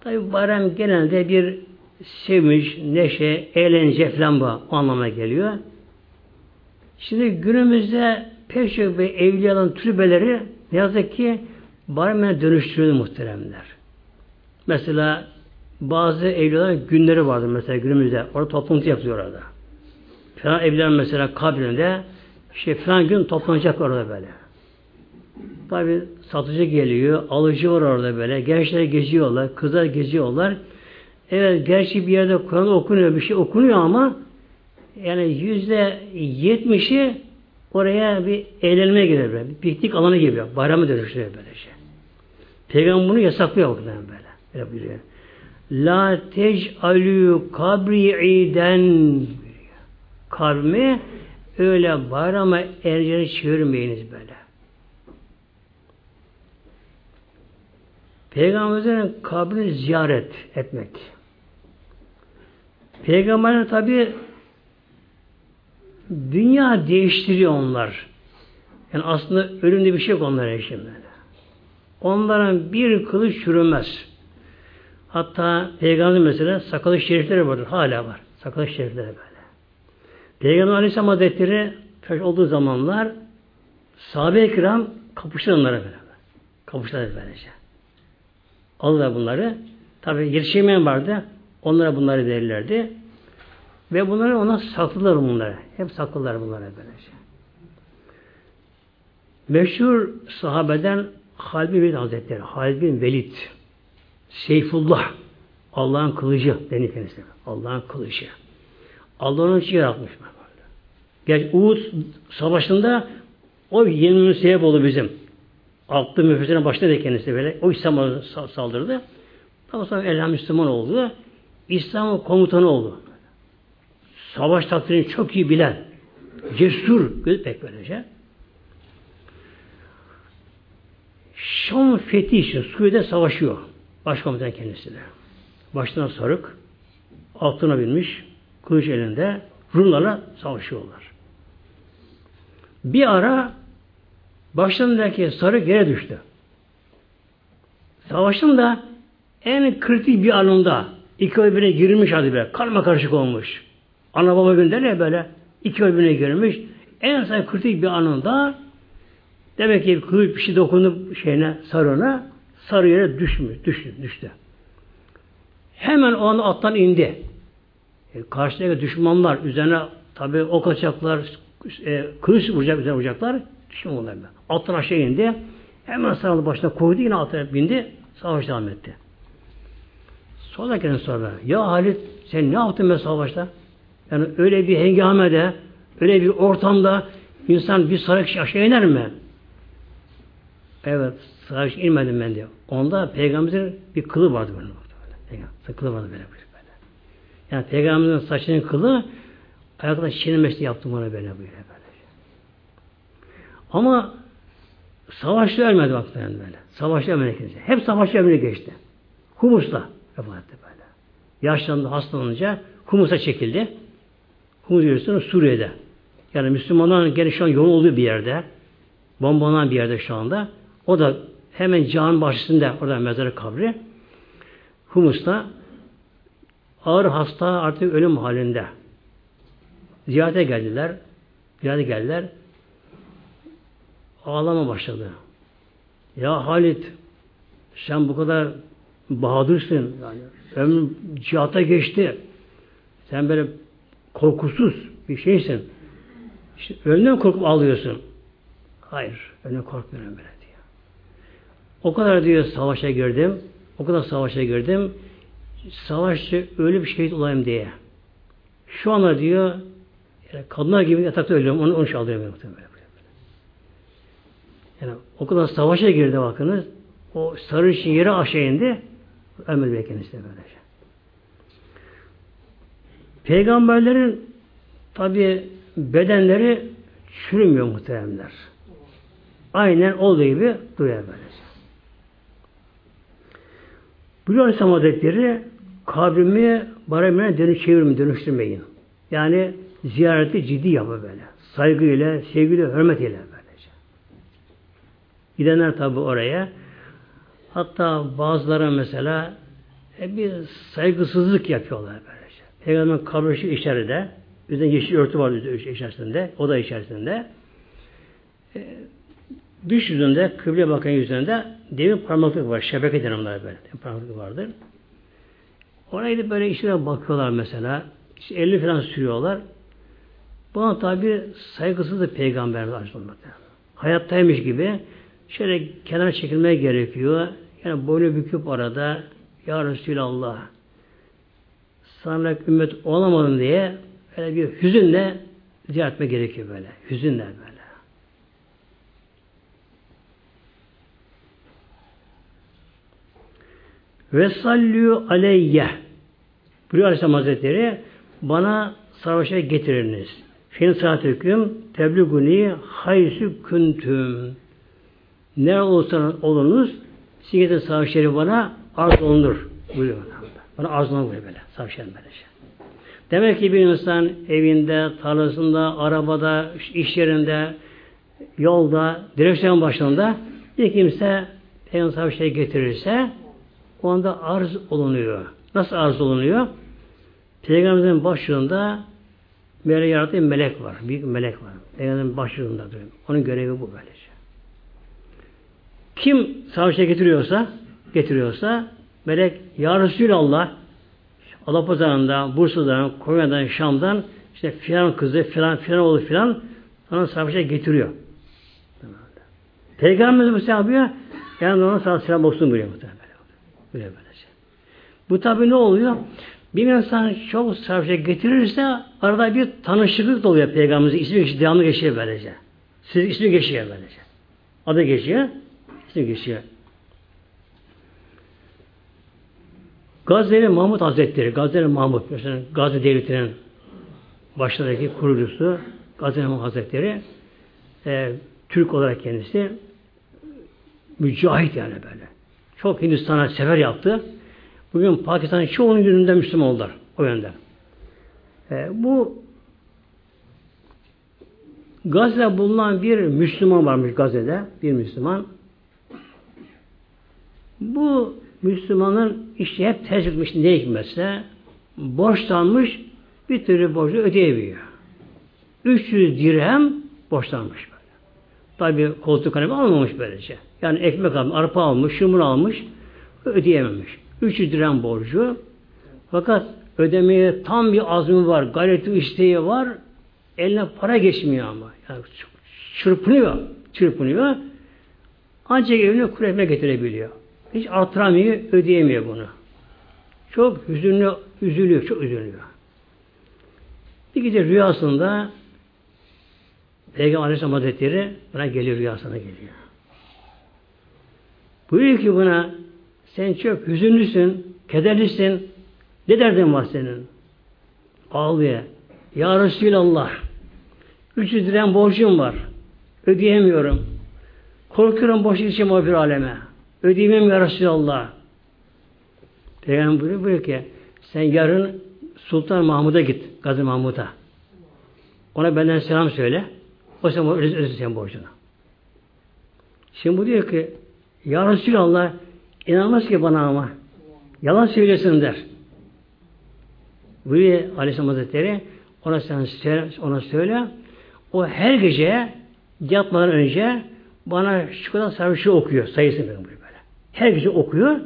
Tabi bayram genelde bir sevinç, neşe, eğlence falan bu anlamına geliyor. Şimdi günümüzde pek çok bir evliyanın türbeleri ne yazık ki bayram yerine dönüştürüldü muhteremler. Mesela bazı evlilerin günleri vardır mesela günümüzde. Orada toplantı yapıyor orada. Falan evlilerin mesela kabrinde falan gün toplanacak orada böyle. Tabi satıcı geliyor, alıcı var orada böyle. Gençler geziyorlar, kızlar geziyorlar. Evet gerçi bir yerde Kur'an okunuyor, bir şey okunuyor ama yani %70'i oraya bir eğlenmeye geliyor böyle. Bir piknik alanı gibi. Bayramı dönüştürüyor böyle şey. Peygamber bunu yasaklıyor o kadar böyle. La tec'alü kabri iden kabrimi öyle bayrama ercene çevirmeyiniz böyle. Peygamberimizin kabrini ziyaret etmek. Peygamberler tabi dünya değiştiriyor onlar. Yani aslında ölümde bir şey yok onlara şimdi. Onların bir kılı çürümez. Hatta Peygamber mesela sakalı şerifleri vardır. Hala var. Sakalı şerifleri böyle. Peygamber Aleyhisselam Hazretleri olduğu zamanlar sahabe-i kiram kapıştılar onlara böyle. Kapıştılar böylece. Aldılar bunları. Tabi yetişemeyen vardı. Onlara bunları verirlerdi. Ve bunları ona sakladılar bunları. Hep sakladılar bunları böylece. Meşhur sahabeden Halid bin Velid Hazretleri. Halid bin Velid. Seyfullah, Allah'ın kılıcı denir kendisine. Allah'ın kılıcı. Allah'ın için yaratmış. Gerçi Uhud savaşında o yenilmenin sebep oldu bizim. Altı müfesine başladı kendisi böyle. O İslam'a saldırdı. Daha sonra elham Müslüman oldu. İslam'ın komutanı oldu. Savaş taktiğini çok iyi bilen, cesur, gözpek böylece. Şam fethi için Suriye'de savaşıyor. Başkomutan kendisi de. Başına sarık, altına binmiş, kılıç elinde, Rumlarla savaşıyorlar. Bir ara başlarındaki sarık yere düştü. Savaşın da en kritik bir anında İki oy birbirine girmiş adı be. Karma karışık olmuş. Ana baba günde ne böyle? İki oy birbirine girmiş. En son kritik bir anında demek ki bir şey dokundu şeyine, sarına, sarı yere düştü. Hemen o anda attan indi. Karşıdaki düşmanlar üzerine tabi ok atacaklar, kılıç vuracak, üzerine vuracaklar. Düşmanlar böyle. Attan aşağı indi. Hemen sarılı başına koydu, yine atına bindi. Savaş devam etti. Sonra kendine sordu. Ya Halit, sen ne yaptın be savaşta? Yani öyle bir hengamede, öyle bir ortamda insan bir sarı kişi aşağı iner mi? Evet, sarı kişi inmedim ben diyor. Onda Peygamberimizin bir kılı vardı böyle. Kılı vardı böyle. Yani Peygamberimizin saçının kılı ayakta çiğnemişti, yaptım ona böyle böyle. Ama savaşta ölmedi baktığında böyle. Savaşta ölmedi kimse. Hep savaşta ömrü geçti. Humus'ta vefat etti böyle. Yaşlandı, hastalanınca Humus'a çekildi. Humus diyorsun Suriye'de. Yani Müslümanların gene şu an yoğun olduğu bir yerde. Bombalanan bir yerde şu anda. O da hemen caminin bahçesinde, orada mezarı kabri. Humus'ta ağır hasta, artık ölüm halinde. Ziyarete geldiler. Ağlama başladı. Ya Halit, sen bu kadar bahadırsın. Yani ömrün cihata geçti. Sen böyle korkusuz bir şeysin. İşte ölümden korkup ağlıyorsun. Hayır, ölümden korkmuyorum böyle diyor. O kadar diyor savaşa girdim. Savaşçı ölüp şehit olayım diye. Şu anda diyor yani kadınlar gibi yatakta ölüyorum. Onu şaldırıyorum. Yani o kadar savaşa girdi bakınız. O sarı için yere aşağı indi. Ömer Bey kendisi de böyle. Peygamberlerin tabi bedenleri çürümüyor muhteremler. Aynen olduğu gibi duruyor böylece. Biliyor Aleyhisselam Hazretleri kabrimi baremine dönüştürmeyin. Yani ziyareti ciddi yapı böyle. Saygıyla, sevgiyle, hürmetiyle böylece. Gidenler tabi oraya. Hatta bazıları mesela bir saygısızlık yapıyorlar böylece. Peygamber'in kabri içeride, üzerinde yeşil örtü vardı içerisinde, oda içerisinde. Düş yüzünde, kıbleye bakan yüzünde demir parmaklık var, şebeke denimler böyle. Parmaklık vardır. Oraya da böyle işlere bakıyorlar mesela. İşte elini falan sürüyorlar. Buna tabi saygısızlık Peygamber'e arz olmakta. Hayattaymış gibi şöyle kenara çekilmeye gerekiyor. Yani boynu büküp arada Ya Resulallah sana ümmet olamadım diye böyle bir hüzünle ziyaret etme gerekiyor böyle. Hüzünle böyle. Ve sallû aleyye buyuruyor Aleyhisselam Hazretleri bana savaşa getiriniz. Fîn sâteküm tebliğuni haysü küntüm nerede olursanız olunuz siz savaşları bana arz olunur buyuruyor. Bana arz olunur böyle. Savaşları böyle. Demek ki bir insan evinde, tarlasında, arabada, iş yerinde, yolda, direksiyon başında bir kimse Peygamber savaşa getirirse o anda arz olunuyor. Nasıl arz olunuyor? Peygamberimizin başlığında böyle yarattığı melek var. Büyük melek var. Peygamberimizin başlığında duruyor. Onun görevi bu böylece. Kim savaşa getiriyorsa melek Ya Resulallah Alapazarı'ndan, Bursa'dan, Konya'dan, Şam'dan işte filan kızı, filan oğlu filan ona savaşa getiriyor. Peygamberimiz bu sahabıyor. Yani ona selam olsun buyuruyor. Böyle böylece. Bu tabi ne oluyor? Bir insan çok savaşa getirirse arada bir tanışıklık oluyor Peygamberimizin. İsmi devamlı geçiyor böylece. Siz ismi geçiyor böylece. Adı geçiyor. İsmi geçiyor. Gazze'li Mahmud Hazretleri. Gazze'li Mahmud. Mesela Gazze Devleti'nin başındaki kurucusu Gazze'li Mahmud Hazretleri Türk olarak kendisi mücahit yani böyle. Çok Hindistan'a sefer yaptı. Bugün Pakistan'ın çoğunun yönünde Müslüman oldular. O yönden. Bu Gazze'de bulunan bir Müslüman varmış Gazze'de. Bir Müslüman. Bu Müslümanın işi hep ters gitmiş ne hikmetse, borçlanmış, bir türlü borcu ödeyemiyor. 300 dirhem borçlanmış böyle. Tabi koltuk kanepe almamış böylece. Yani ekmek almış, arpa almış, şumur almış, ödeyememiş. 300 dirhem borcu. Fakat ödemeye tam bir azmi var, gayreti isteği var, eline para geçmiyor ama. Yani çırpınıyor. Ancak evine kuru ekmek getirebiliyor. Hiç artıramıyor, ödeyemiyor bunu. Çok hüzünlü, üzülüyor, çok üzülüyor. Bir gece rüyasında Peygamber Aleyhisselam Hazretleri buna geliyor, rüyasına geliyor. Buyuruyor ki buna, sen çok hüzünlüsün, kederlisin, ne derdin var senin? Ağlıyor. Ya Resulallah, 300 liram borcum var, ödeyemiyorum. Korkuyorum boş gideceğim o bir aleme. Ödeyemem ya Resulallah. Peygamber buyuruyor ki, sen yarın Sultan Mahmud'a git, Gazi Mahmud'a. Ona benden selam söyle, o zaman ödesin senin borcunu. Şimdi bu diyor ki, ya Resulallah, inanmaz ki bana ama, yalan söylesin der. Buyuruyor Aleyhisselam Hazretleri, ona sen ona söyle, o her gece yatmadan önce bana şu kadar sarhoşu okuyor, sayısını böyle. Her gece okuyor.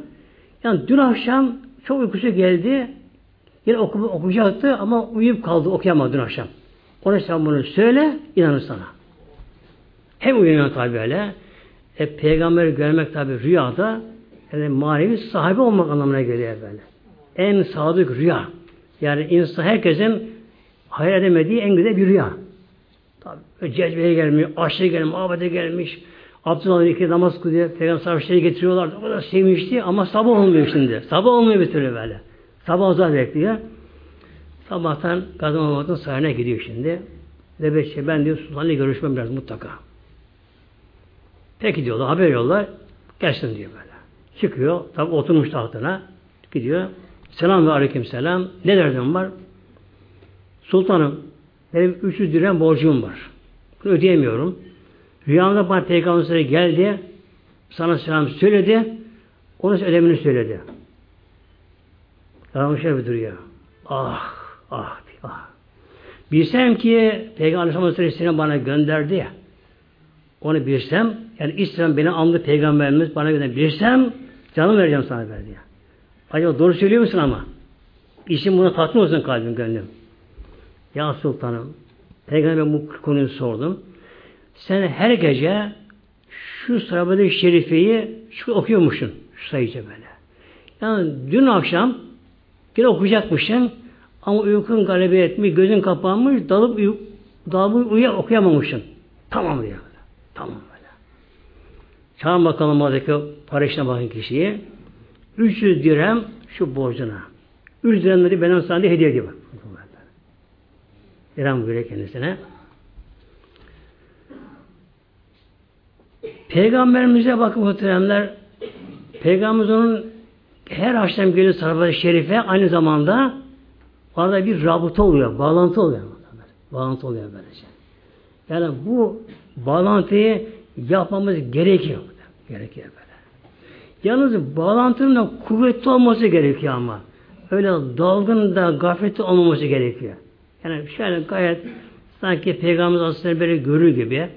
Yani dün akşam çok uykusu geldi, yine okuyacaktı ama uyuyup kaldı, okuyamadı dün akşam. Ona sen bunu söyle, inanır sana. Hem uyanıyor tabi öyle, peygamberi görmek tabi rüyada, yani manevi sahibi olmak anlamına geliyor böyle. En sadık rüya. Yani insan herkesin hayal edemediği en güzel bir rüya. Tabii, cezbeye gelmiyor, aşırı gelmiş, abede gelmiş, Abdülhamid iki namaz kılıyor, Peygamber sarhoşları getiriyorlar, o kadar sevmişti ama sabah olmuyor şimdi. Sabah olmuyor bir türlü böyle. Sabah azar bekliyor. Sabahtan Gazi Mahmud'un sarayına gidiyor şimdi. Nöbetçi ben diyor, sultanla görüşmem lazım mutlaka. Peki diyorlar, haber yollar, gelsin diyor böyle. Çıkıyor, tabii oturmuş tahtına, gidiyor. Selam ve aleyküm selam. Ne derdim var? Sultanım, benim 300 dirhem borcum var. Bunu ödeyemiyorum. Rüyamda bana Peygamber geldi, sana selam söyledi, onun ödemini söyledi. Yalanmış bir duruyor. Ah. Bilsem ki Peygamber seni bana gönderdi ya, onu bilsem, yani İslam beni andı Peygamberimiz bana gönderdi. Bilsem, canım vereceğim sana verdi ya. Acaba doğru söylüyor musun ama? İşin buna tatmin olsun kalbim, gönlüm. Ya sultanım, Peygamber'e bu konuyu sordum. Sen her gece şu sahabe-i şerifeyi okuyormuşsun, şu sayıca böyle. Yani dün akşam yine okuyacakmışsın ama uykun galebe etmiş, gözün kapanmış, dalıp okuyamamışsın. Tamam diyor. Tamam böyle. Çağırın bakalım oradaki para işine bakan kişiyi. 300 dirhem şu borcuna. 300 dirhemleri benim sana diye hediye gibi. Dirhem böyle kendisine. Peygamberimize bakın muhteremler. Peygamberimiz onun her akşam geliyor sarfada şerife, aynı zamanda orada bir rabıta oluyor, bağlantı oluyor. Bağlantı oluyor böylece. Yani bu bağlantıyı yapmamız gerekiyor. Gerekiyor böyle. Yalnız bağlantının da kuvvetli olması gerekiyor ama. Öyle dalgın da gafletli olmaması gerekiyor. Yani şöyle gayet sanki Peygamberimiz aslında böyle görür gibi.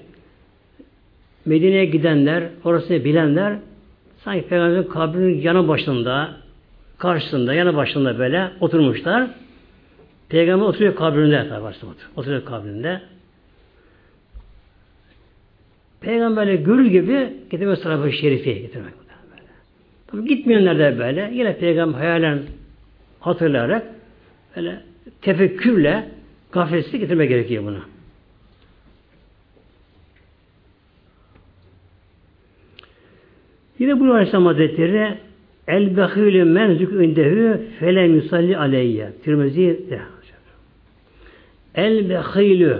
Medine'ye gidenler, orasını bilenler sanki Peygamberimizin kabrinin yanı başında, karşısında, yanı başında böyle oturmuşlar. Peygamber oturuyor kabrinde, oturuyor kabrinde. Peygamberi görür gibi getirmek sarafı şerifiye getirmek. Tabii gitmeyenler de böyle, yine Peygamber hayalen hatırlayarak böyle tefekkürle gafleti getirmek gerekiyor buna. Yine bu Aleyhisselam Hazretleri El-Bekhilü menzük ündehü felem yusalli aleyye Tirmizi'de El-Bekhilü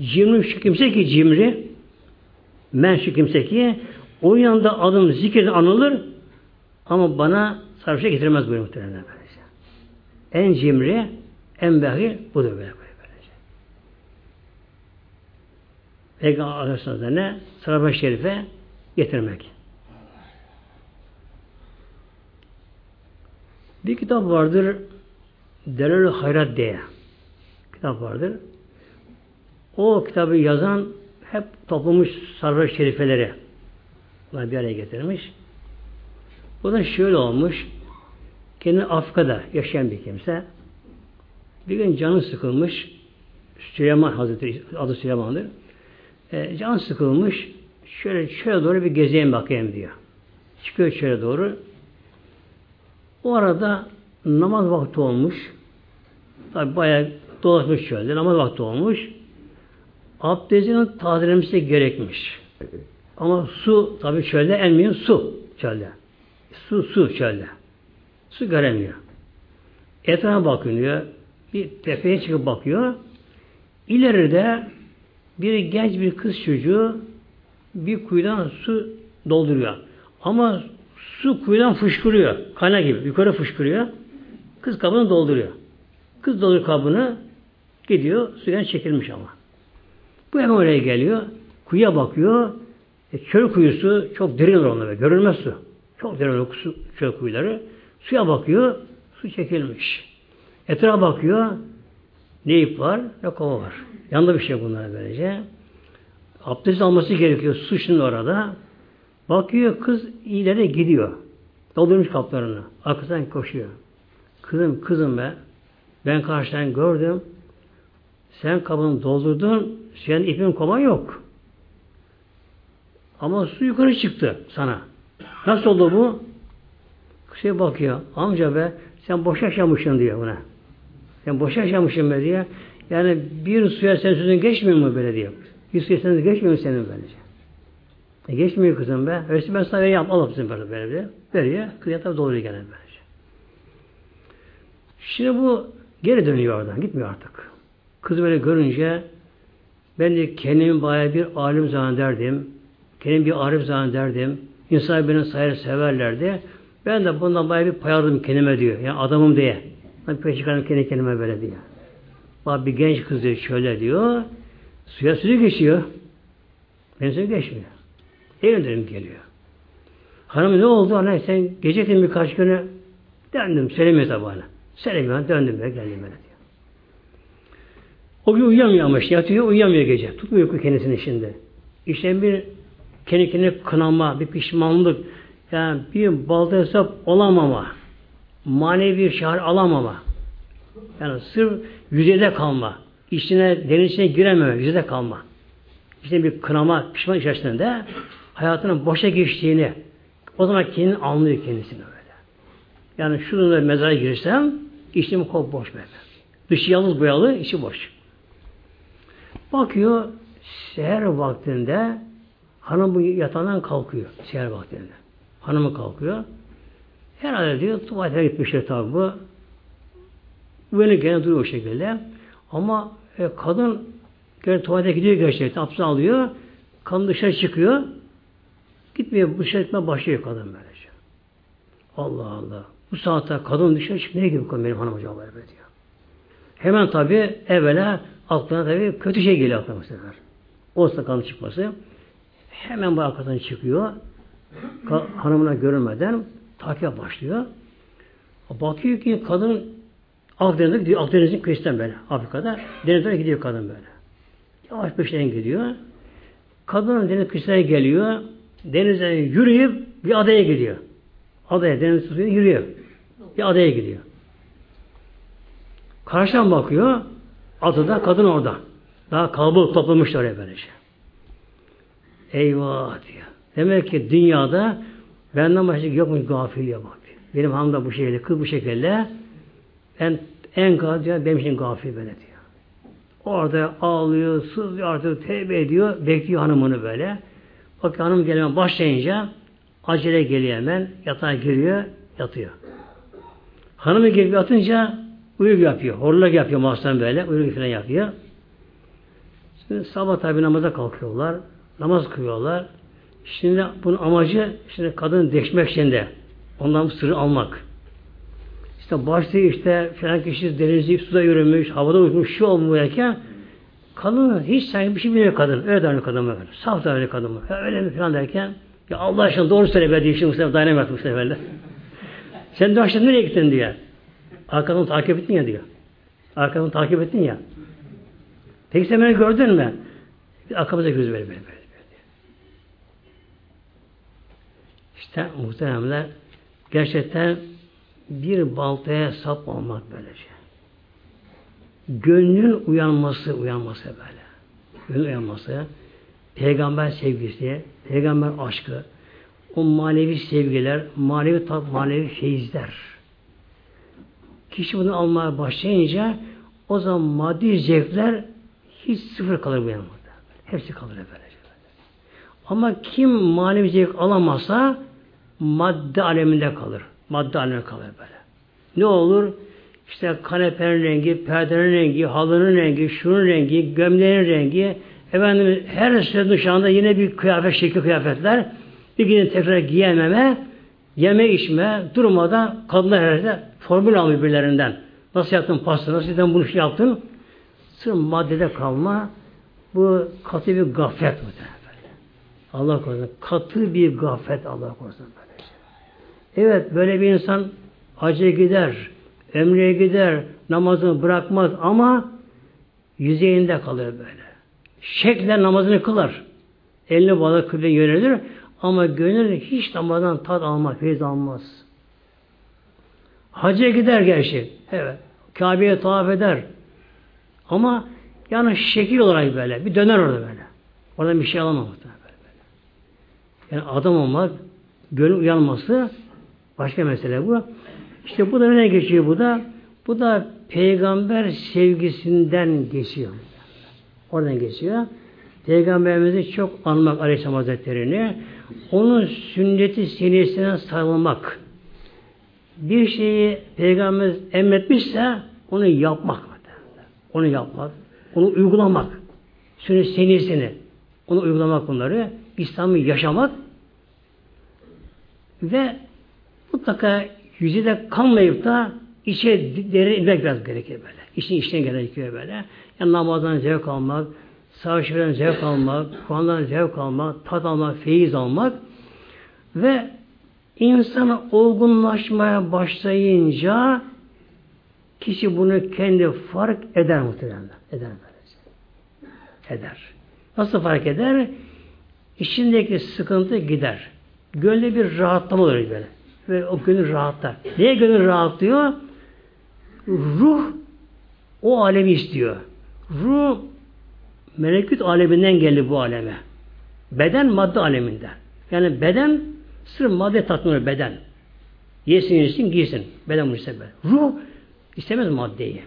cimri şu kimse ki cimri men şu kimse ki o yanında adım zikirde anılır ama bana sarhoşa getirmez buyuruyor muhtemelen. En cimri, en bekhil budur böyle. Peygamber Aleyhisselam'ı sarhoş şerife getirmek. Bir kitap vardır, Delal-i Hayrat diye kitap vardır. O kitabı yazan hep toplamış sarhoş şerifeleri. Bunları bir araya getirmiş. O da şöyle olmuş. Kendi Afrika'da yaşayan bir kimse. Bir gün canı sıkılmış. Süleyman Hazretleri, adı Süleyman'dır. Canı sıkılmış. Şöyle doğru bir gezeyim bakayım diyor. Çıkıyor şöyle doğru. O arada namaz vakti olmuş. Tabi bayağı dolaşmış şöyle. Namaz vakti olmuş. Abdestinin tazelemesi gerekmiş. Ama su tabi şöyle elmiyor. Su çölde. Su göremiyor. Etrafa bakıyor. Bir tepeye çıkıp bakıyor. İleride bir genç bir kız çocuğu bir kuyudan su dolduruyor. Ama su kuyudan fışkırıyor. Kaynak gibi. Yukarı fışkırıyor. Kız kabını dolduruyor. Kız dolduruyor kabını, gidiyor. Sudan çekilmiş ama. Bu hemen oraya geliyor. Kuyuya bakıyor. Çöl kuyusu çok derindir onlara. Görülmez su. Çok derin çöl kuyuları. Suya bakıyor. Su çekilmiş. Etrafa bakıyor. Ne ip var, ne kova var. Yanında bir şey bunlara böylece. Abdest alması gerekiyor. Su şimdi orada. Bakıyor kız ileri gidiyor. Doldurmuş kaplarını. Arkasından koşuyor. Kızım be. Ben karşıdan gördüm. Sen kabını doldurdun. Senin ipin kovan yok. Ama su yukarı çıktı sana. Nasıl oldu bu? Kısa bakıyor. Amca be sen boş yaşamışsın diyor buna. Sen boş yaşamışsın be diyor. Yani bir suya sen sözün geçmiyor mu böyle diyor. Bir suya sen geçmiyor mu senin bence? Geçmiyor kızım be. Öyleyse ben sana vereyim. Allah bizim böyle böyle. Veriyor. Kıya tabi doğru gelen bence. Şimdi bu geri dönüyor oradan. Gitmiyor artık. Kızı böyle görünce ben de kendimi bayağı bir alim zannederdim. İnsanlar beni sayar severlerdi. Ben de bundan bayağı bir pay aldım kendime diyor. Yani adamım diye. Ben pay çıkardım kendi kendime böyle diyor. Bak bir genç kız diyor şöyle diyor. Suya sürü geçiyor. Benim sürü geçmiyor. Elim dedim geliyor. Hanım ne oldu? Anne sen gecektin birkaç günü. Döndüm. Söylemiyor tabi bana. Söylemiyor. Döndüm. Ben geldim böyle diyor. O gün uyuyamıyor ama işte. Yatıyor uyuyamıyor gece. Tutmuyor ki kendisini şimdi. İşte bir kendi kendine kınama, bir pişmanlık, yani bir balta hesap olamama, manevi bir şahar alamama, yani sırf yüzeyde kalma, deniz içine girememe, yüzeyde kalma. İşte bir kınama, pişmanlık içerisinde hayatının boşa geçtiğini, o zaman kendini anlıyor kendisini böyle. Yani şununla mezara girsem, içim kop boş böyle. Dışı yalnız boyalı, içi boş. Bakıyor, seher vaktinde hanım bu yatağından kalkıyor. Seher vaktinde. Hanımı kalkıyor. Herhalde diyor tuvalete gitmişler tabi bu. Böyle gene duruyor o şekilde. Ama kadın gene tuvalete gidiyor gerçekten. Abdest alıyor. Kadın dışarı çıkıyor. Gitmiyor. Dışarı gitmeye başlıyor kadın böylece. Allah Allah. Bu saatte kadın dışarı çıkmaya gibi kadın benim hanım acaba böyle diyor. Hemen tabi evvela aklına tabi kötü şey geliyor aklına bu sefer. Olsa kadın çıkması. Hemen bu arkadan çıkıyor. Hanımına görünmeden takiye başlıyor. Bakıyor ki kadın Akdeniz'e gidiyor. Akdeniz'in kıyısından böyle. Afrika'da. Denizlere gidiyor kadın böyle. Yavaş peşten gidiyor. Kadının deniz kıyısına geliyor. Denizden yürüyüp bir adaya gidiyor. Adaya deniz suyuna yürüyor. Bir adaya gidiyor. Karşıdan bakıyor. Adada kadın orada. Daha kalabalık toplamışlar oraya böylece. Eyvah diyor. Demek ki dünyada benden başka yokmuş gafiliye bak diyor. Benim hanım da bu şekilde, kız bu şekilde en gafil diyor, benim için gafil böyle diyor. Orada ağlıyor, sızlıyor, artık tevbe ediyor, bekliyor hanımını böyle. Bak hanım gelmeye başlayınca acele geliyor hemen, yatağa giriyor, yatıyor. Hanımı gelip yatınca uyuk yapıyor, horlak yapıyor mahzen böyle, uyuk falan yapıyor. Şimdi sabah tabi namaza kalkıyorlar. Namaz kılıyorlar. Şimdi bunun amacı şimdi kadını deşmek şimdi. Ondan sırrı almak. İşte başta falan kişi denizde suda yürümüş, havada uçmuş, şu olmuyorken kadın hiç sanki bir şey bilmiyor kadın. Öyle davranıyor kadın. Saf davranıyor kadın. Öyle mi falan derken ya Allah aşkına doğru söyle be diye şimdi bu sefer dayanamıyor bu seferle. Sen dün akşam nereye gittin diye. Arkadan takip ettin ya diyor. Arkadan takip ettin ya. Peki sen beni gördün mü? Arkamıza göz verin. İşte muhteremler gerçekten bir baltaya sap olmak böylece. Gönlün uyanması böyle. Gönlün uyanması, peygamber sevgisi, peygamber aşkı, o manevi sevgiler, manevi feyizler. Kişi bunu almaya başlayınca o zaman maddi zevkler hiç sıfır kalır bu yanmada. Hepsi kalır böylece. Ama kim manevi zevk alamazsa madde aleminde kalır. Madde aleminde kalır böyle. Ne olur? İşte kanepenin rengi, perdenin rengi, halının rengi, şunun rengi, gömleğin rengi, efendim her sene dışarıda yine bir kıyafet, şekil kıyafetler, bir gün tekrar giyememe, yeme içme, durmadan kadınlar herhalde formül alıyor birilerinden. Nasıl yaptın pasta, nasıl sen bunu yaptın? Sırf maddede kalma, bu katı bir gaflet bu da. Allah korusun. Katı bir gaflet Allah korusun. Evet, böyle bir insan hacca gider, ömreye gider, namazını bırakmaz ama yüzeyinde kalır böyle. Şeklen namazını kılar. Elini bağlar, kıbleye yönelir ama gönül hiç namazdan tat almaz, feyiz almaz. Hacca gider gerçi. Evet. Kabe'ye tavaf eder. Ama yani şekil olarak böyle. Bir döner orada böyle. Oradan bir şey alamaz. Yani adam olmak, gönül uyanması başka mesele bu. İşte bu da nereye geçiyor bu da? Bu da peygamber sevgisinden geçiyor. Oradan geçiyor. Peygamberimizi çok anmak Aleyhisselam Hazretleri'ni, onun sünneti seniyesine sarılmak. Bir şeyi peygamberimiz emretmişse onu yapmak. Onu yapmak, onu uygulamak. Sünnet seniyesini, onu uygulamak bunları. İslam'ı yaşamak ve mutlaka yüzüde kalmayıp da içe derinmek biraz gerekir böyle. İşten gerekiyor böyle. Yani namazdan zevk almak, savaşlardan zevk almak, Kur'an'dan zevk almak, tat almak, feyiz almak ve insan olgunlaşmaya başlayınca kişi bunu kendi fark eder muhtemelen. Eder. Nasıl fark eder? İçindeki sıkıntı gider. Gönlü bir rahatlama olur böyle. Ve o gönül rahatlar. Niye gönül rahatlıyor? Ruh o alemi istiyor. Ruh melekut aleminden geldi bu aleme. Beden madde aleminden. Yani beden sırf madde tatmıyor beden. Yesin, giysin. Beden bunu istemez. Ruh istemez maddeyi.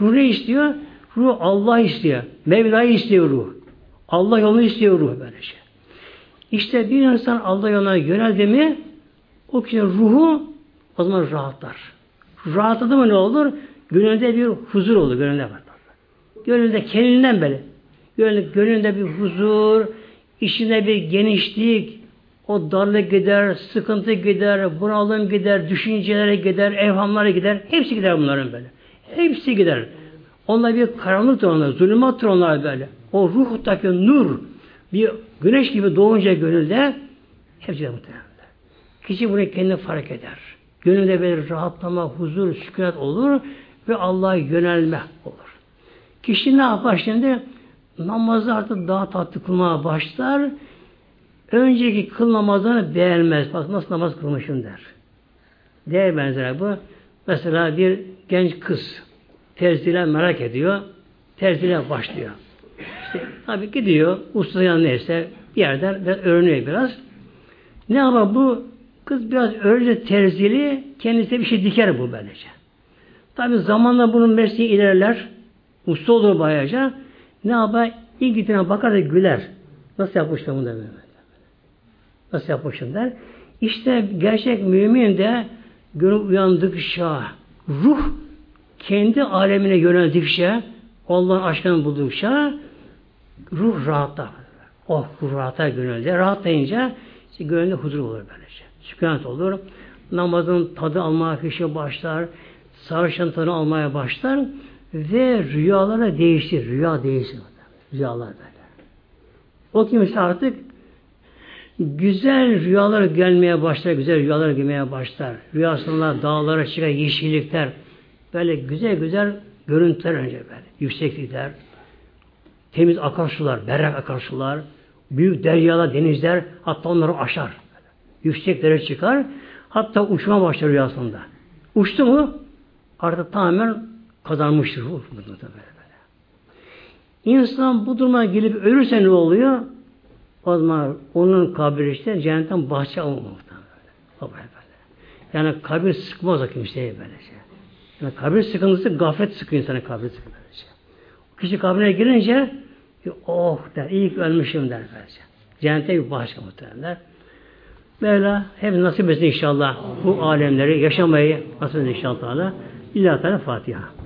Ruh ne istiyor? Ruh Allah istiyor. Mevla'yı istiyor ruh. Allah yolunu istiyor ruh böylece. İşte bir insan Allah yoluna yöneldi mi o kişinin ruhu o zaman rahatlar. Rahatladı mı ne olur? Gönlünde bir huzur olur. Gönlünde kendinden böyle. Gönlünde bir huzur, içinde bir genişlik, o darlık gider, sıkıntı gider, bunalım gider, düşüncelere gider, evhamlara gider. Hepsi gider bunların böyle. Hepsi gider. Onlar bir karanlıktır onlar, zulümattır onlar böyle. O ruhtaki nur bir güneş gibi doğunca gönülde hepsi de muhtemelen. Kişi bunu kendine fark eder. Gönülde böyle rahatlama, huzur, sükunet olur ve Allah'a yönelme olur. Kişi ne yapar şimdi? Namazı artık daha tatlı kılmaya başlar. Önceki kıl namazını beğenmez. Bak nasıl namaz kılmışım der. Değer benzeri bu. Mesela bir genç kız terziyle merak ediyor. Terziyle başlıyor. İşte, tabii gidiyor, ustası neyse bir yerden biraz öğreniyor biraz. Ne yapar bu? Kız biraz öğrenci terzili, kendisine bir şey diker bu böylece. Tabii zamanla bunun mesleği ilerler, usta olur bayağıca. Ne yapar? İlk gittiğine bakar da güler. Nasıl yapmıştım bunu der. Nasıl yapmıştım der. İşte gerçek mümin de gönül uyandıkça, ruh kendi alemine yöneldikçe, Allah'ın aşkını buldukça ruh rahatlar. Oh, ruh rahatlar gönülde. Rahatlayınca işte gönlünde huzur olur böylece. Sükunet olur. Namazın tadı almaya kişi başlar. Sarışın tadı almaya başlar. Ve rüyalara değişir. Rüya değişir. Rüyalar böyle. O kimse artık güzel rüyalar gelmeye başlar, güzel rüyalar gelmeye başlar. Rüyasında dağlara çıkan yeşillikler, böyle güzel güzel görüntüler önce böyle, yükseklikler, temiz akarsular, berrak akarsular, büyük deryalar, denizler, hatta onları aşar. Böyle. Yükseklere çıkar, hatta uçma başlar rüyasında. Uçtu mu, artık tamamen kazanmıştır. İnsan bu duruma gelip ölürse ne oluyor? O zaman onun kabri işte cennetten bahçe olmamaktan böyle. Yani kabir sıkmaz o kimseye böylece. Yani kabir sıkıntısı gaflet sıkıyor insanın kabri sıkıntısı. O kişi kabrine girince oh der, iyi ki ölmüşüm der böylece. Cennette bir bahçe muhtemelen. Böyle hep nasip etsin inşallah bu alemleri yaşamayı nasip etsin inşallah. İlahi Teala Fatiha.